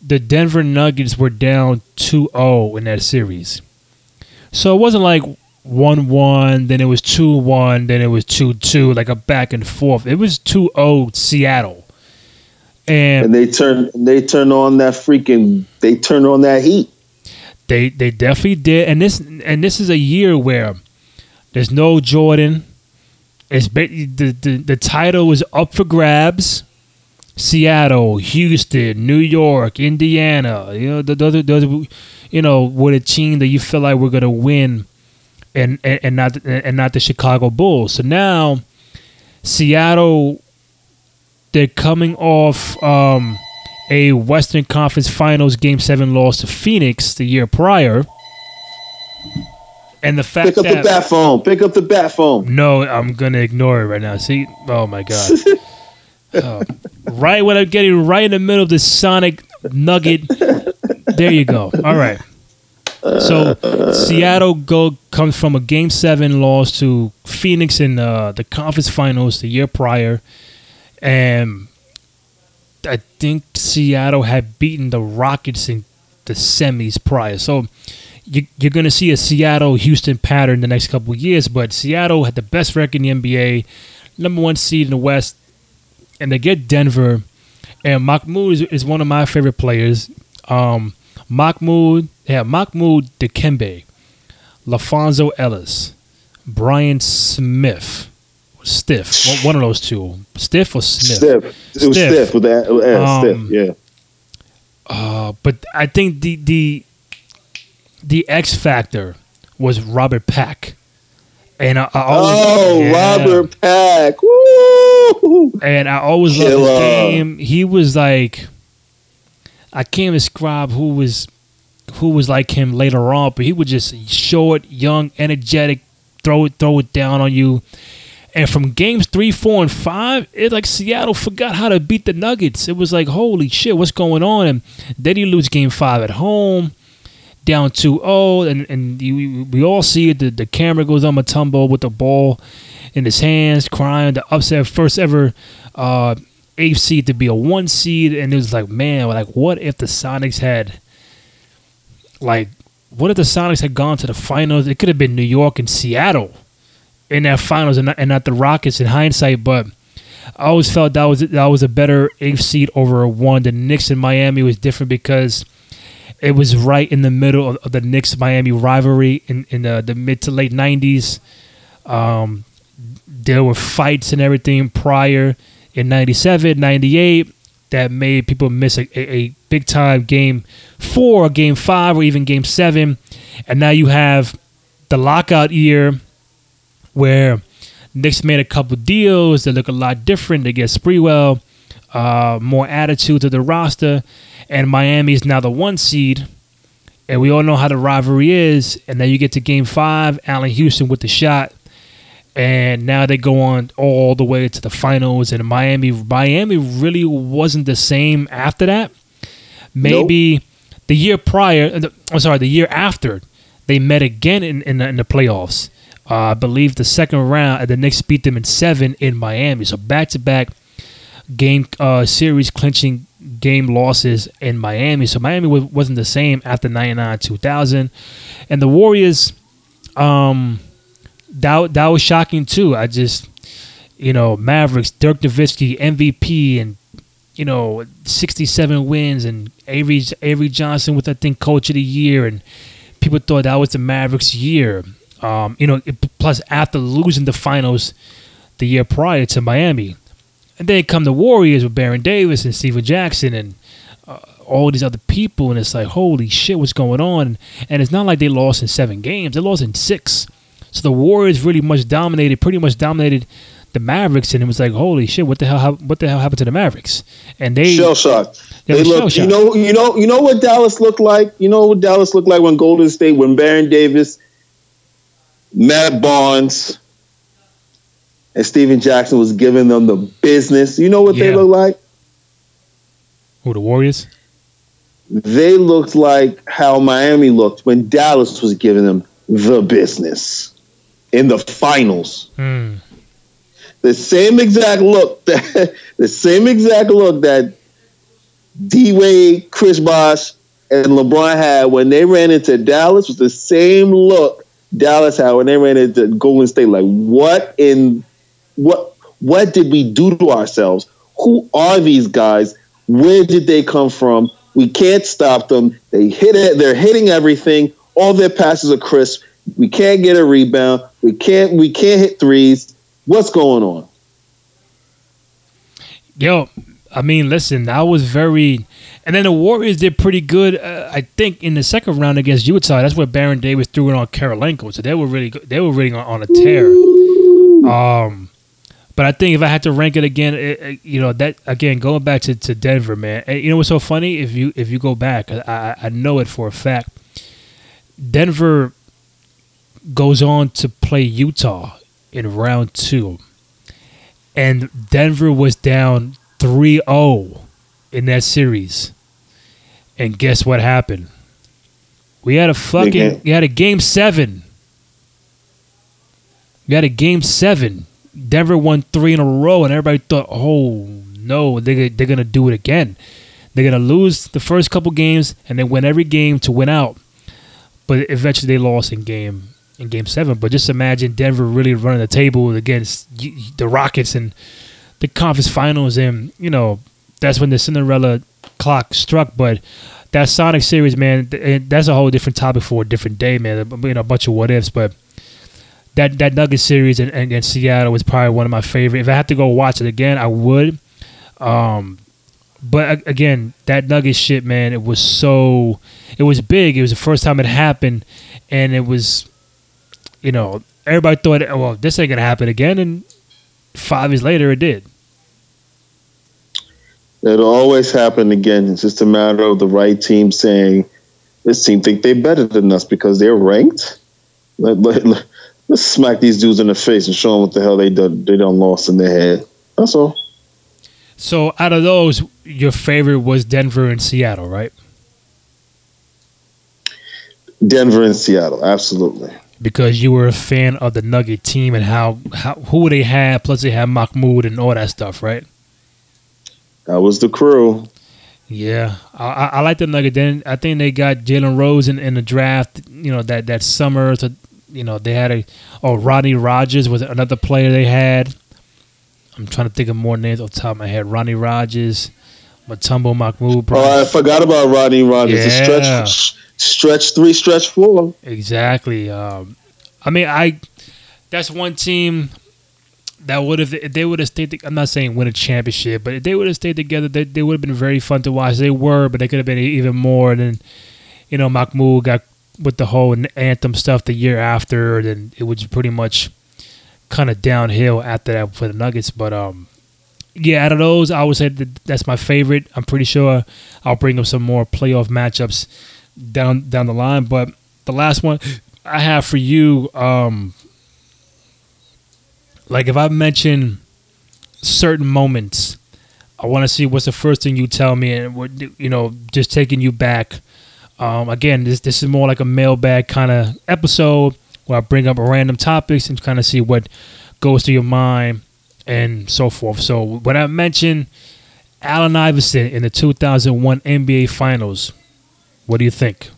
the Denver Nuggets were down two oh in that series. So it wasn't like one one, then it was two one, then it was two two, like a back and forth. It was two oh Seattle. And, and they turned they turned on that freaking they turned on that heat. They they definitely did. And this and this is a year where there's no Jordan. It's the the, the title is up for grabs. Seattle, Houston, New York, Indiana, you know, those, those, you know, with a team that you feel like we're gonna win, and, and, and not and not the Chicago Bulls. So now, Seattle, they're coming off um, a Western Conference Finals Game Seven loss to Phoenix the year prior, and the fact pick up that, the bat phone, pick up the bat phone. No, I'm gonna ignore it right now. See, oh my god. Oh, right when I'm getting right in the middle of the Sonic nugget. There you go. All right. So Seattle go comes from a Game seven loss to Phoenix in uh, the conference finals the year prior. And I think Seattle had beaten the Rockets in the semis prior. So you, you're going to see a Seattle-Houston pattern the next couple of years. But Seattle had the best record in the N B A, number one seed in the West. And they get Denver, and Mahmoud is, is one of my favorite players. Um, Mahmoud, yeah, Mahmoud Dikembe, LaFonso Ellis, Brian Smith, Stiff, one of those two, Stiff or Smith? Stiff, it was Stiff, Stiff with that, yeah, um, Stiff, yeah. Uh, but I think the the the X factor was Robert Pack. And I, I always, oh, yeah. Robert Pack. Woo! And I always loved his game. He was like, I can't describe who was who was like him later on, but he was just short, young, energetic, throw it, throw it down on you. And from games three, four, and five, it like Seattle forgot how to beat the Nuggets. It was like, holy shit, what's going on? And then you lose game five at home. Down two oh, and, and you, we all see it. The, the camera goes on Mutombo with the ball in his hands, crying. The upset, first ever uh, eighth seed to be a one seed. And it was like, man, like what if the Sonics had like what if the Sonics had gone to the finals? It could have been New York and Seattle in that finals, and not, and not the Rockets in hindsight. But I always felt that was that was a better eighth seed over a one. The Knicks in Miami was different because it was right in the middle of, of the Knicks-Miami rivalry in, in the, the mid to late nineties. Um, there were fights and everything prior in ninety-seven, ninety-eight that made people miss a, a, a big-time game four or game five or even game seven. And now you have the lockout year where Knicks made a couple deals. They look a lot different. They get Sprewell, uh, more attitude to the roster. And Miami is now the one seed. And we all know how the rivalry is. And then you get to game five, Allen Houston with the shot. And now they go on all the way to the finals. And Miami Miami really wasn't the same after that. Maybe nope. the year prior, I'm sorry, the year after, they met again in, in, the, in the playoffs. Uh, I believe the second round, the Knicks beat them in seven in Miami. So back-to-back game uh, series clinching game losses in Miami. So Miami w- wasn't the same after ninety-nine, two thousand. And the Warriors, um, that, that was shocking too. I just, you know, Mavericks, Dirk Nowitzki, M V P, and, you know, sixty-seven wins, and Avery, Avery Johnson with, I think, Coach of the Year. And people thought that was the Mavericks' year. Um, you know, it, plus after losing the finals the year prior to Miami, and then come the Warriors with Baron Davis and Stephen Jackson and uh, all these other people, and it's like, holy shit, what's going on? And it's not like they lost in seven games; they lost in six. So the Warriors really much dominated, pretty much dominated the Mavericks, and it was like, holy shit, what the hell? What the hell happened to the Mavericks? And they shell shocked. They, they looked, you know, you know, you know what Dallas looked like. You know what Dallas looked like when Golden State, when Baron Davis, Matt Barnes, and Steven Jackson was giving them the business. You know what yeah. they look like? Who, the Warriors? They looked like how Miami looked when Dallas was giving them the business in the finals. Mm. The same exact look. That, the same exact look that D-Wade, Chris Bosh, and LeBron had when they ran into Dallas was the same look Dallas had when they ran into Golden State. Like, what in what what did we do to ourselves? Who are these guys? Where did they come from? We can't stop them. They hit it. They're hitting everything. All their passes are crisp. We can't get a rebound. We can't. We can't hit threes. What's going on? Yo, I mean, listen. I was very. And then the Warriors did pretty good, uh, I think, in the second round against Utah. That's where Baron Davis threw it on Karolinko. So they were really good. They were really on, on a tear. Um, but I think if I had to rank it again, it, it, you know, that again going back to, to Denver, man. And you know what's so funny? If you if you go back, I, I know it for a fact. Denver goes on to play Utah in round two, and Denver was down three oh in that series. And guess what happened? We had a fucking we had a game seven. We had a game seven. Denver won three in a row, and everybody thought, "Oh no, they they're gonna do it again. They're gonna lose the first couple games and then win every game to win out." But eventually, they lost in game in game seven. But just imagine Denver really running the table against the Rockets and the conference finals, and you know. That's when the Cinderella clock struck. But that Sonic series, man, that's a whole different topic for a different day, man. You know, a bunch of what ifs. But that that Nuggets series in, in, in Seattle was probably one of my favorite. If I had to go watch it again, I would. Um, but again, that Nuggets shit, man, it was so, it was big. It was the first time it happened, and it was, you know, everybody thought, oh, well, this ain't gonna happen again. And five years later, it did. It'll always happen again. It's just a matter of the right team saying, this team think they're better than us because they're ranked. Let, let, let's smack these dudes in the face and show them what the hell they done, they done lost in their head. That's all. So out of those, your favorite was Denver and Seattle, right? Denver and Seattle, absolutely. Because you were a fan of the Nugget team and how, how who they had, plus they had Mahmoud and all that stuff, right? That was the crew. Yeah, I, I, I like the Nuggets. Then I think they got Jalen Rose in, in the draft. You know that that summer. So, you know they had a oh Rodney Rogers was another player they had. I'm trying to think of more names off the top of my head. Rodney Rogers, Mutombo Mahmoud. Oh, I forgot about Rodney Rogers. Yeah. The stretch, stretch three, stretch four. Exactly. Um, I mean, I that's one team that would have, if they would have stayed, I'm not saying win a championship, but if they would have stayed together, they, they would have been very fun to watch. They were, but they could have been even more. And then, you know, Mahmoud got with the whole anthem stuff the year after, and it was pretty much kind of downhill after that for the Nuggets. But, um, yeah, out of those, I would say that that's my favorite. I'm pretty sure I'll bring up some more playoff matchups down down the line. But the last one I have for you, um, like if I mention certain moments, I want to see what's the first thing you tell me, and what, you know, just taking you back. Um, again, this this is more like a mailbag kind of episode where I bring up random topics and kind of see what goes through your mind and so forth. So when I mention Allen Iverson in the two thousand one N B A Finals, what do you think?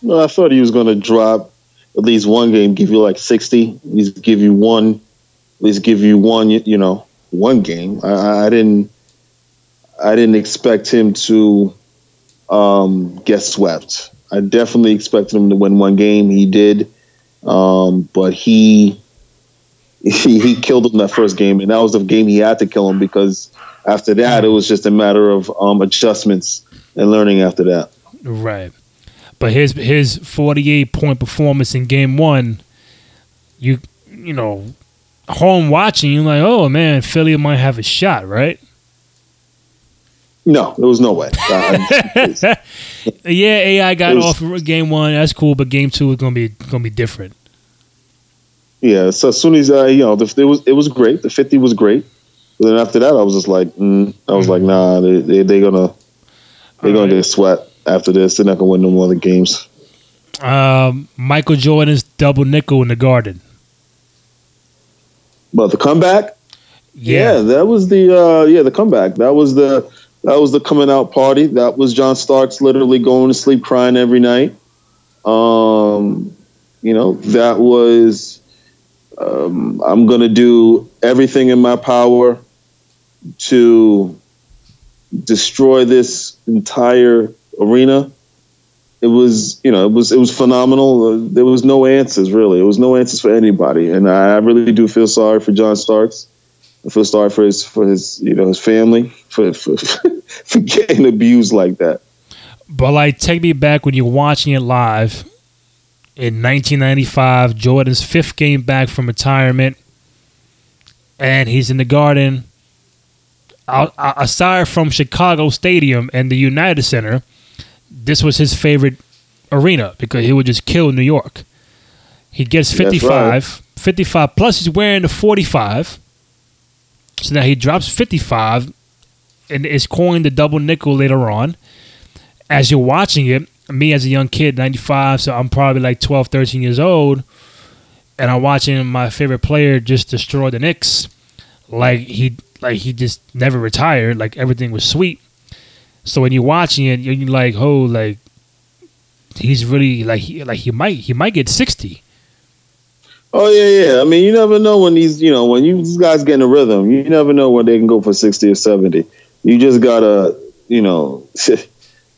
Well, I thought he was going to drop at least one game, give you like sixty, at least give you one, at least give you one, you know, one game. I, I didn't, I didn't expect him to um, get swept. I definitely expected him to win one game. He did, um, but he, he he killed him that first game, and that was the game he had to kill him, because after that it was just a matter of um, adjustments and learning after that. Right. But his his forty-eight point performance in game one, you you know, home watching, you're like, oh man, Philly might have a shot, right? No, there was no way. yeah, A I got was, off for game one. That's cool, but game two is gonna be gonna be different. Yeah, so as soon as I, you know, the, it was it was great. The fifty was great, but then after that, I was just like, mm. I was mm. like, nah, they they they gonna they gonna right. get swept. After this, they're not gonna win no more of the games. Um, Michael Jordan's double nickel in the Garden. But the comeback, yeah, yeah that was the uh, yeah the comeback. That was the that was the coming out party. That was John Starks literally going to sleep crying every night. Um, you know that was um, I'm gonna do everything in my power to destroy this entire arena. It was, you know, it was it was phenomenal. There was no answers, really. There was no answers for anybody, and I really do feel sorry for John Starks. I feel sorry for his for his you know his family for for, for getting abused like that. But like, take me back when you're watching it live in nineteen ninety-five, Jordan's fifth game back from retirement, and he's in the Garden. Aside from Chicago Stadium and the United Center, this was his favorite arena because he would just kill New York. He gets fifty-five, right. fifty-five plus he's wearing the forty-five. So now he drops fifty-five and is coined the double nickel later on. As you're watching it, me as a young kid, ninety-five, so I'm probably like twelve, thirteen years old, and I'm watching my favorite player just destroy the Knicks. Like he like he just never retired. Like everything was sweet. So when you're watching it, you're like, oh, like he's really like he like he might he might get sixty. Oh yeah, yeah. I mean, you never know when these you know when you these guys get in a rhythm. You never know when they can go for sixty or seventy. You just gotta you know you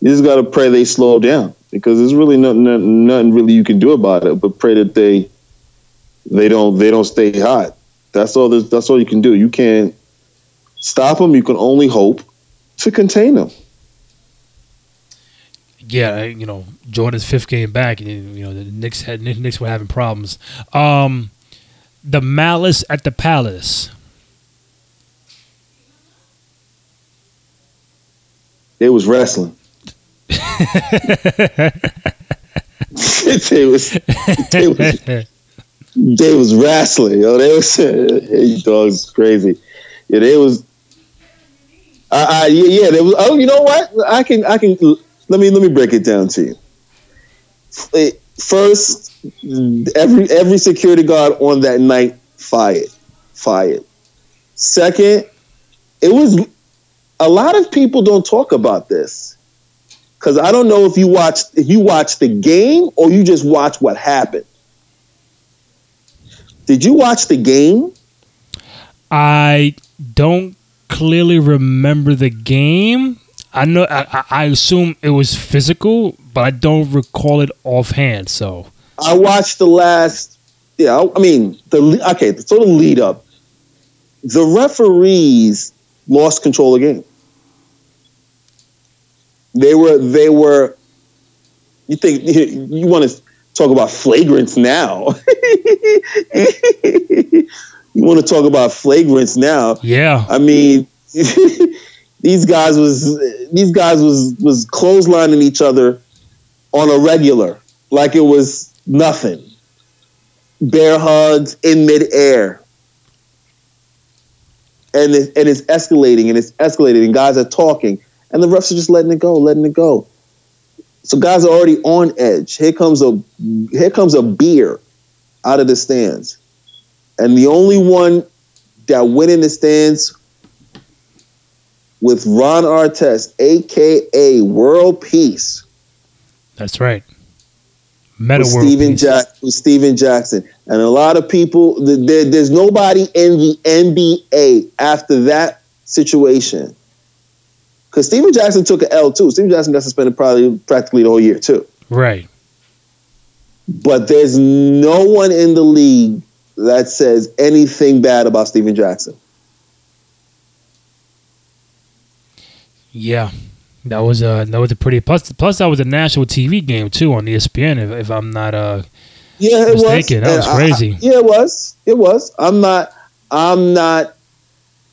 just gotta pray they slow down, because there's really nothing nothing really you can do about it. But pray that they they don't they don't stay hot. That's all. That's all you can do. You can't stop them. You can only hope to contain them. Yeah, you know, Jordan's fifth game back, and you know the Knicks had Knicks were having problems. Um, the Malice at the Palace. It was wrestling. it was. It was. They was wrestling, yo. They was, it was crazy. Yeah, they was. I, I yeah, they was. Oh, you know what? I can, I can. Let me, let me break it down to you. It, first, every every security guard on that night fired, fired. Second, it was a lot of people don't talk about this, because I don't know if you watched if you watched the game or you just watched what happened. Did you watch the game? I don't clearly remember the game. I know. I, I assume it was physical, but I don't recall it offhand. So I watched the last. Yeah, I mean the okay. So the lead up, the referees lost control of the game. They were. They were. You think you want to talk about flagrants now? You want to talk about flagrants now? Yeah. I mean, these guys was these guys was was clotheslining each other on a regular, like it was nothing. Bear hugs in midair, and it, and it's escalating and it's escalating, and guys are talking, and the refs are just letting it go, letting it go. So guys are already on edge. Here comes a here comes a beer out of the stands. And the only one that went in the stands with Ron Artest, a k a. World Peace. That's right. Meta World Stephen Peace. Jack, with Stephen Jackson. And a lot of people, there, there's nobody in the N B A after that situation. Because Stephen Jackson took an L too. Stephen Jackson got suspended probably practically the whole year too. Right. But there's no one in the league that says anything bad about Stephen Jackson. Yeah, that was a that was a pretty plus. Plus, that was a national T V game too on E S P N. If, if I'm not uh, yeah, it mistaken. was. That was I, crazy. I, yeah, it was. It was. I'm not. I'm not.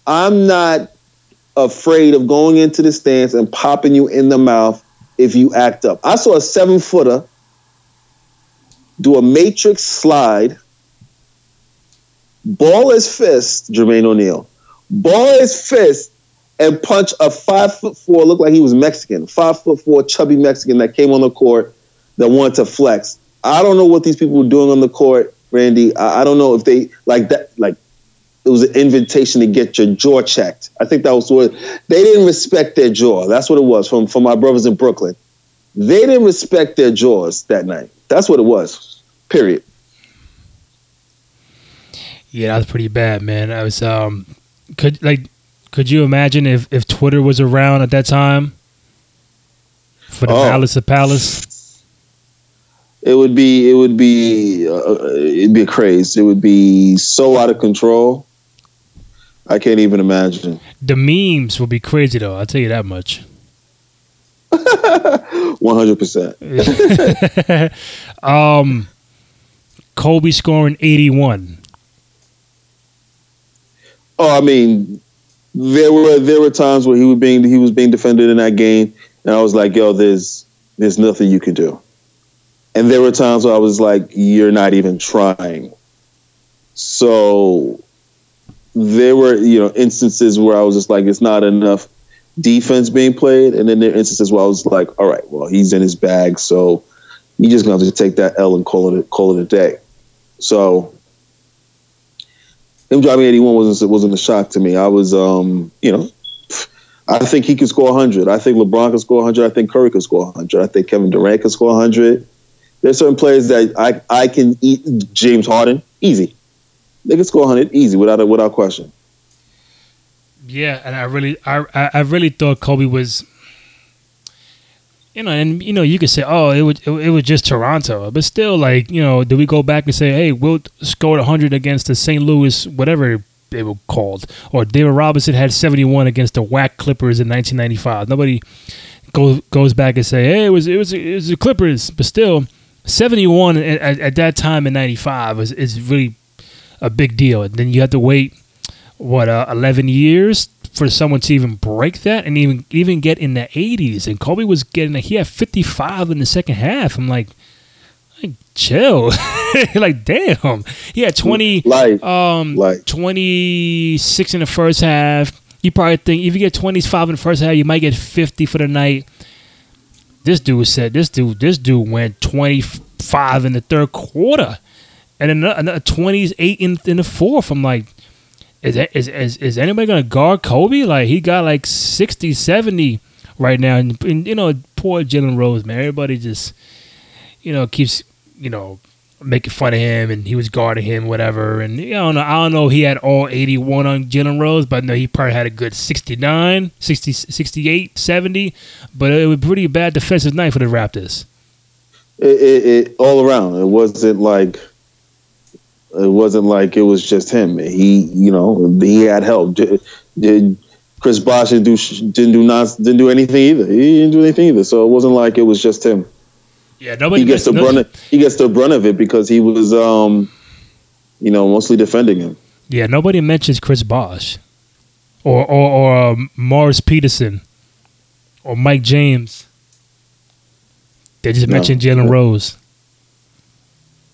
I'm not afraid of going into the stands and popping you in the mouth if you act up. I saw a seven footer do a matrix slide. Ball his fist, Jermaine O'Neal. Ball his fist and punch a five foot four. Looked like he was Mexican. Five foot four, chubby Mexican that came on the court that wanted to flex. I don't know what these people were doing on the court, Randy. I, I don't know if they like that. Like it was an invitation to get your jaw checked. I think that was what they didn't respect their jaw. That's what it was. From from my brothers in Brooklyn, they didn't respect their jaws that night. That's what it was. Period. Yeah, that was pretty bad, man. I was um, could like, could you imagine if, if Twitter was around at that time for the oh. Palace of Palace? It would be, it would be, uh, it'd be a craze. It would be so out of control. I can't even imagine. The memes would be crazy, though. I'll tell you that much. One hundred percent. Um, Kobe scoring eighty-one. Oh, I mean, there were there were times where he was being he was being defended in that game, and I was like, "Yo, there's there's nothing you can do." And there were times where I was like, "You're not even trying." So there were you know instances where I was just like, "It's not enough defense being played," and then there were instances where I was like, "All right, well, he's in his bag, so you just gonna have to take that L and call it a, call it a day." So. Him driving eighty-one wasn't wasn't a shock to me. I was, um, you know, I think he could score one hundred. I think LeBron could score one hundred. I think Curry could score one hundred. I think Kevin Durant could score one hundred. There's certain players that I I can eat. James Harden, easy. They could score one hundred easy without a, without question. Yeah, and I really I I really thought Kobe was, you know, and you know, you could say, oh, it was it, it was just Toronto, but still, like, you know, do we go back and say, hey, Wilt scored one hundred against the Saint Louis, whatever they were called, or David Robinson had seventy-one against the whack Clippers in nineteen ninety-five? Nobody goes goes back and say, hey, it was it was it was the Clippers, but still, seventy-one at, at that time in ninety-five is is really a big deal. And then you have to wait what uh, eleven years for someone to even break that and even even get in the eighties. And Kobe was getting, he had fifty-five in the second half. I'm like, like chill. Like, damn. He had twenty, Life. Um, Life. twenty-six in the first half. You probably think if you get twenty-five in the first half, you might get fifty for the night. This dude said, this dude, this dude went twenty-five in the third quarter and another twenty-eight in, in the fourth. I'm like, is is is, is anybody going to guard Kobe? Like, he got like sixty, seventy right now. And, and you know, poor Jalen Rose, man. Everybody just, you know, keeps, you know, making fun of him, and he was guarding him, whatever. And you know, I don't know, I don't know if he had all eighty-one on Jalen Rose, but no, he probably had a good sixty-nine, sixty, sixty-eight, seventy. But it was a pretty bad defensive night for the Raptors. It, it, it all around. It wasn't like it wasn't like it was just him. He, you know, he had help. Did, did Chris Bosh didn't do didn't do not didn't do anything either. He didn't do anything either. So it wasn't like it was just him. Yeah, nobody he gets the brunt. Of, he gets the brunt of it because he was, um, you know, mostly defending him. Yeah, nobody mentions Chris Bosh, or or, or um, Morris Peterson, or Mike James. They just no. mentioned Jalen Rose.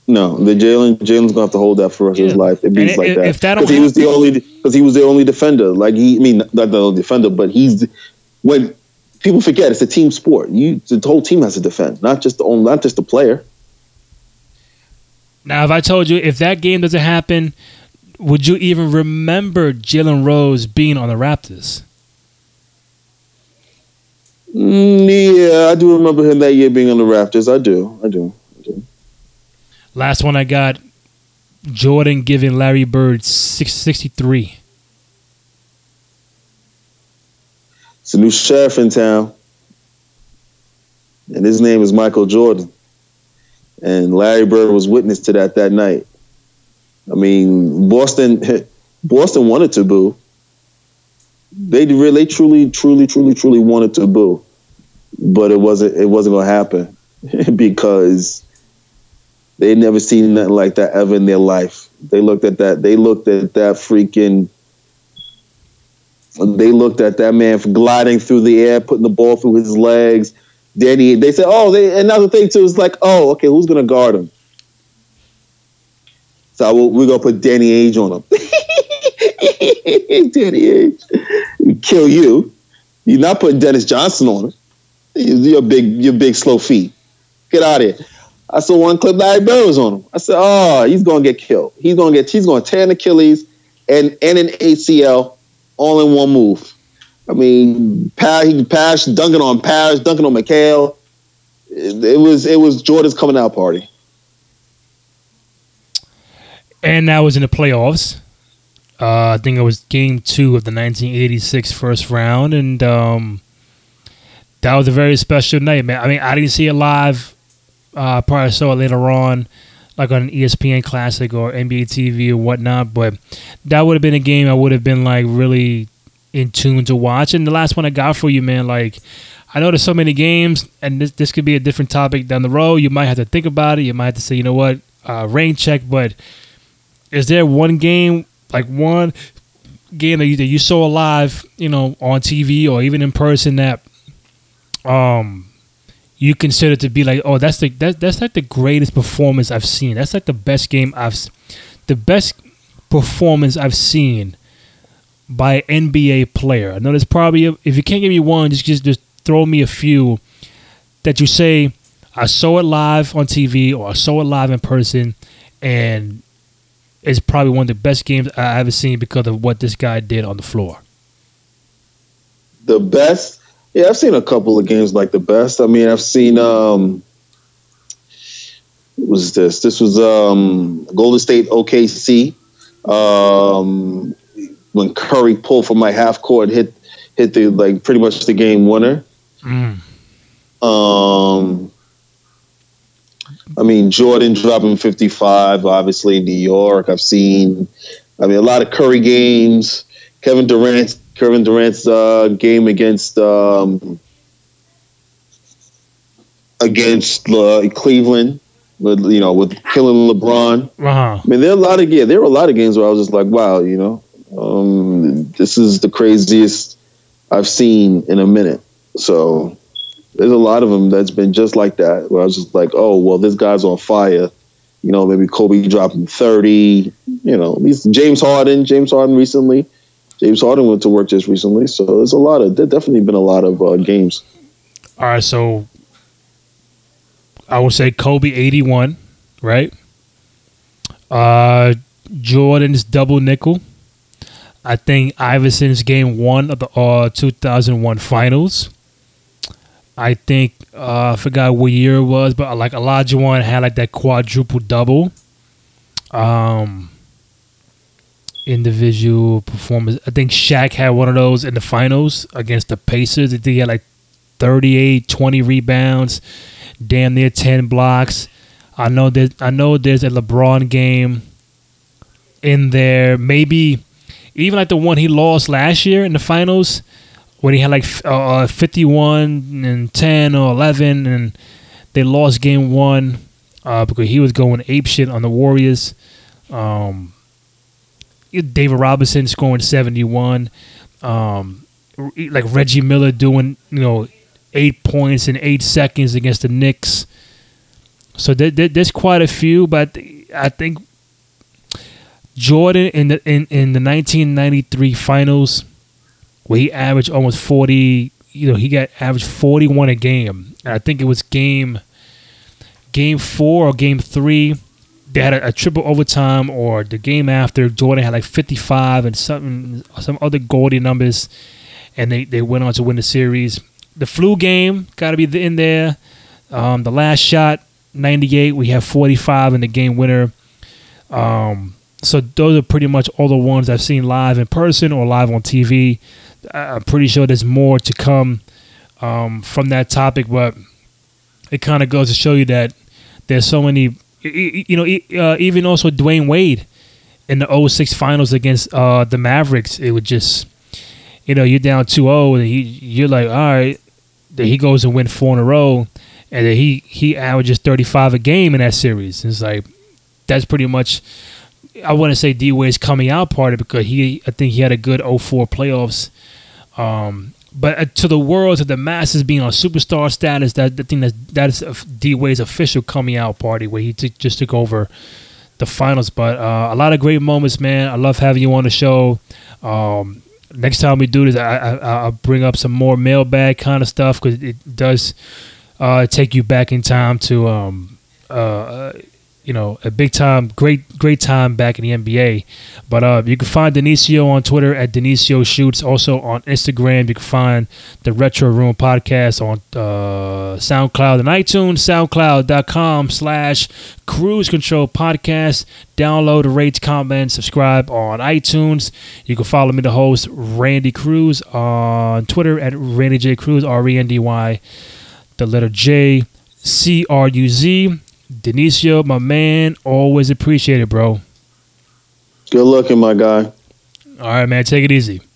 No, the Jalen Jalen's gonna have to hold that for the rest yeah. of his life. It beats and like it, that if that because he was the only because he was the only defender. Like he, I mean, not the only defender, but he's when. People forget it's a team sport. You, the whole team has to defend, not just the own, not just the player. Now, if I told you if that game doesn't happen, would you even remember Jalen Rose being on the Raptors? Mm, yeah, I do remember him that year being on the Raptors. I do, I do, I do. Last one I got: Jordan giving Larry Bird six sixty-three. It's a new sheriff in town, and his name is Michael Jordan. And Larry Bird was witness to that that night. I mean, Boston, Boston wanted to boo. They really, truly, truly, truly, truly wanted to boo, but it wasn't. It wasn't going to happen because they had never seen nothing like that ever in their life. They looked at that. They looked at that freaking. They looked at that man for gliding through the air, putting the ball through his legs. Then he, they said, oh, they, another thing, too, is like, oh, okay, who's going to guard him? So we'll, we're going to put Danny Ainge on him. Danny Ainge. Kill you. You're not putting Dennis Johnson on him. You're big, you're big slow feet. Get out of here. I saw one clip, Larry Bird was on him. I said, oh, he's going to get killed. He's going to get, he's going to tear an Achilles and, and an A C L. All in one move. I mean, Parrish, he Parrish, dunking on Parrish, dunking on McHale. It, it was it was Jordan's coming out party. And that was in the playoffs. Uh, I think it was game two of the nineteen eighty-six first round, and um, that was a very special night, man. I mean, I didn't see it live. Uh, probably saw it later on, like on an E S P N Classic or N B A T V or whatnot, but that would have been a game I would have been like really in tune to watch. And the last one I got for you, man, like I know there's so many games, and this this could be a different topic down the road. You might have to think about it. You might have to say, you know what, uh, rain check. But is there one game, like one game that you, that you saw live, you know, on T V or even in person that, um. you consider to be like, oh, that's the that, that's like the greatest performance I've seen. That's like the best game I've, the best performance I've seen by an N B A player. I know there's probably a, if you can't give me one, just, just just throw me a few that you say I saw it live on T V or I saw it live in person, and it's probably one of the best games I ever seen because of what this guy did on the floor. The best. Yeah, I've seen a couple of games like the best. I mean, I've seen, um, what was this? This was um, Golden State O K C. Um, when Curry pulled from my half court, hit hit the like pretty much the game winner. Mm. Um, I mean, Jordan dropping fifty-five, obviously in New York. I've seen, I mean, a lot of Curry games. Kevin Durant's Kevin Durant's uh, game against um, against uh, Cleveland, with you know, with killing LeBron. Wow. I mean, there are a lot of yeah, there were a lot of games where I was just like, wow, you know, um, this is the craziest I've seen in a minute. So there's a lot of them that's been just like that, where I was just like, oh, well, this guy's on fire. You know, maybe Kobe dropping thirty. You know, at least James Harden, James Harden recently. James Harden went to work just recently, so there's a lot of there definitely been a lot of uh, games. All right, so I would say Kobe eighty-one, right? Uh, Jordan's double nickel. I think Iverson's game one of the uh, two thousand one finals. I think, uh, I forgot what year it was, but like Olajuwon had like that quadruple double. Um, individual performance. I think Shaq had one of those in the finals against the Pacers. I think he had like thirty-eight, twenty rebounds, damn near ten blocks. I know there's, I know there's a LeBron game in there. Maybe even like the one he lost last year in the finals when he had like uh, fifty-one and ten or eleven, and they lost game one uh, because he was going apeshit on the Warriors. Um, David Robinson scoring seventy-one. Um, like Reggie Miller doing, you know, eight points in eight seconds against the Knicks. So there, there, there's quite a few, but I think Jordan in the in, in the nineteen ninety-three finals, where he averaged almost forty, you know, he got averaged forty-one a game. And I think it was game game four or game three. They had a, a triple overtime, or the game after, Jordan had like fifty-five and something, some other gaudy numbers, and they, they went on to win the series. The flu game got to be in there. Um, the last shot, ninety-eight. We have forty-five in the game winner. Um, so those are pretty much all the ones I've seen live in person or live on T V. I'm pretty sure there's more to come um, from that topic, but it kind of goes to show you that there's so many. You know, uh, even also Dwyane Wade in the oh six finals against uh, the Mavericks, it would just, you know, you're down two oh, and he, you're like, all right, then he goes and wins four in a row, and then he, he averages thirty-five a game in that series. It's like, that's pretty much, I wouldn't say D-Wade's coming out party, because he, I think he had a good oh four playoffs. Um, but to the world, to the masses, being on superstar status, that the thing that that is D Wade's official coming out party, where he t- just took over the finals. But uh, a lot of great moments, man. I love having you on the show. Um, next time we do this, I, I, I'll bring up some more mailbag kind of stuff, because it does uh, take you back in time to um, uh, you know, a big time, great great time back in the N B A. But uh, you can find Denisio on Twitter at Denisio Shoots. Also on Instagram, you can find the Retro Room Podcast on uh, SoundCloud and iTunes, soundcloud.com slash Cruise Control Podcast. Download, rate, comment, subscribe on iTunes. You can follow me, the host, Randy Cruz, on Twitter at Randy J. Cruz, R E N D Y, the letter J, C R U Z. Denisio, my man, always appreciate it, bro. Good looking, my guy. All right, man, take it easy.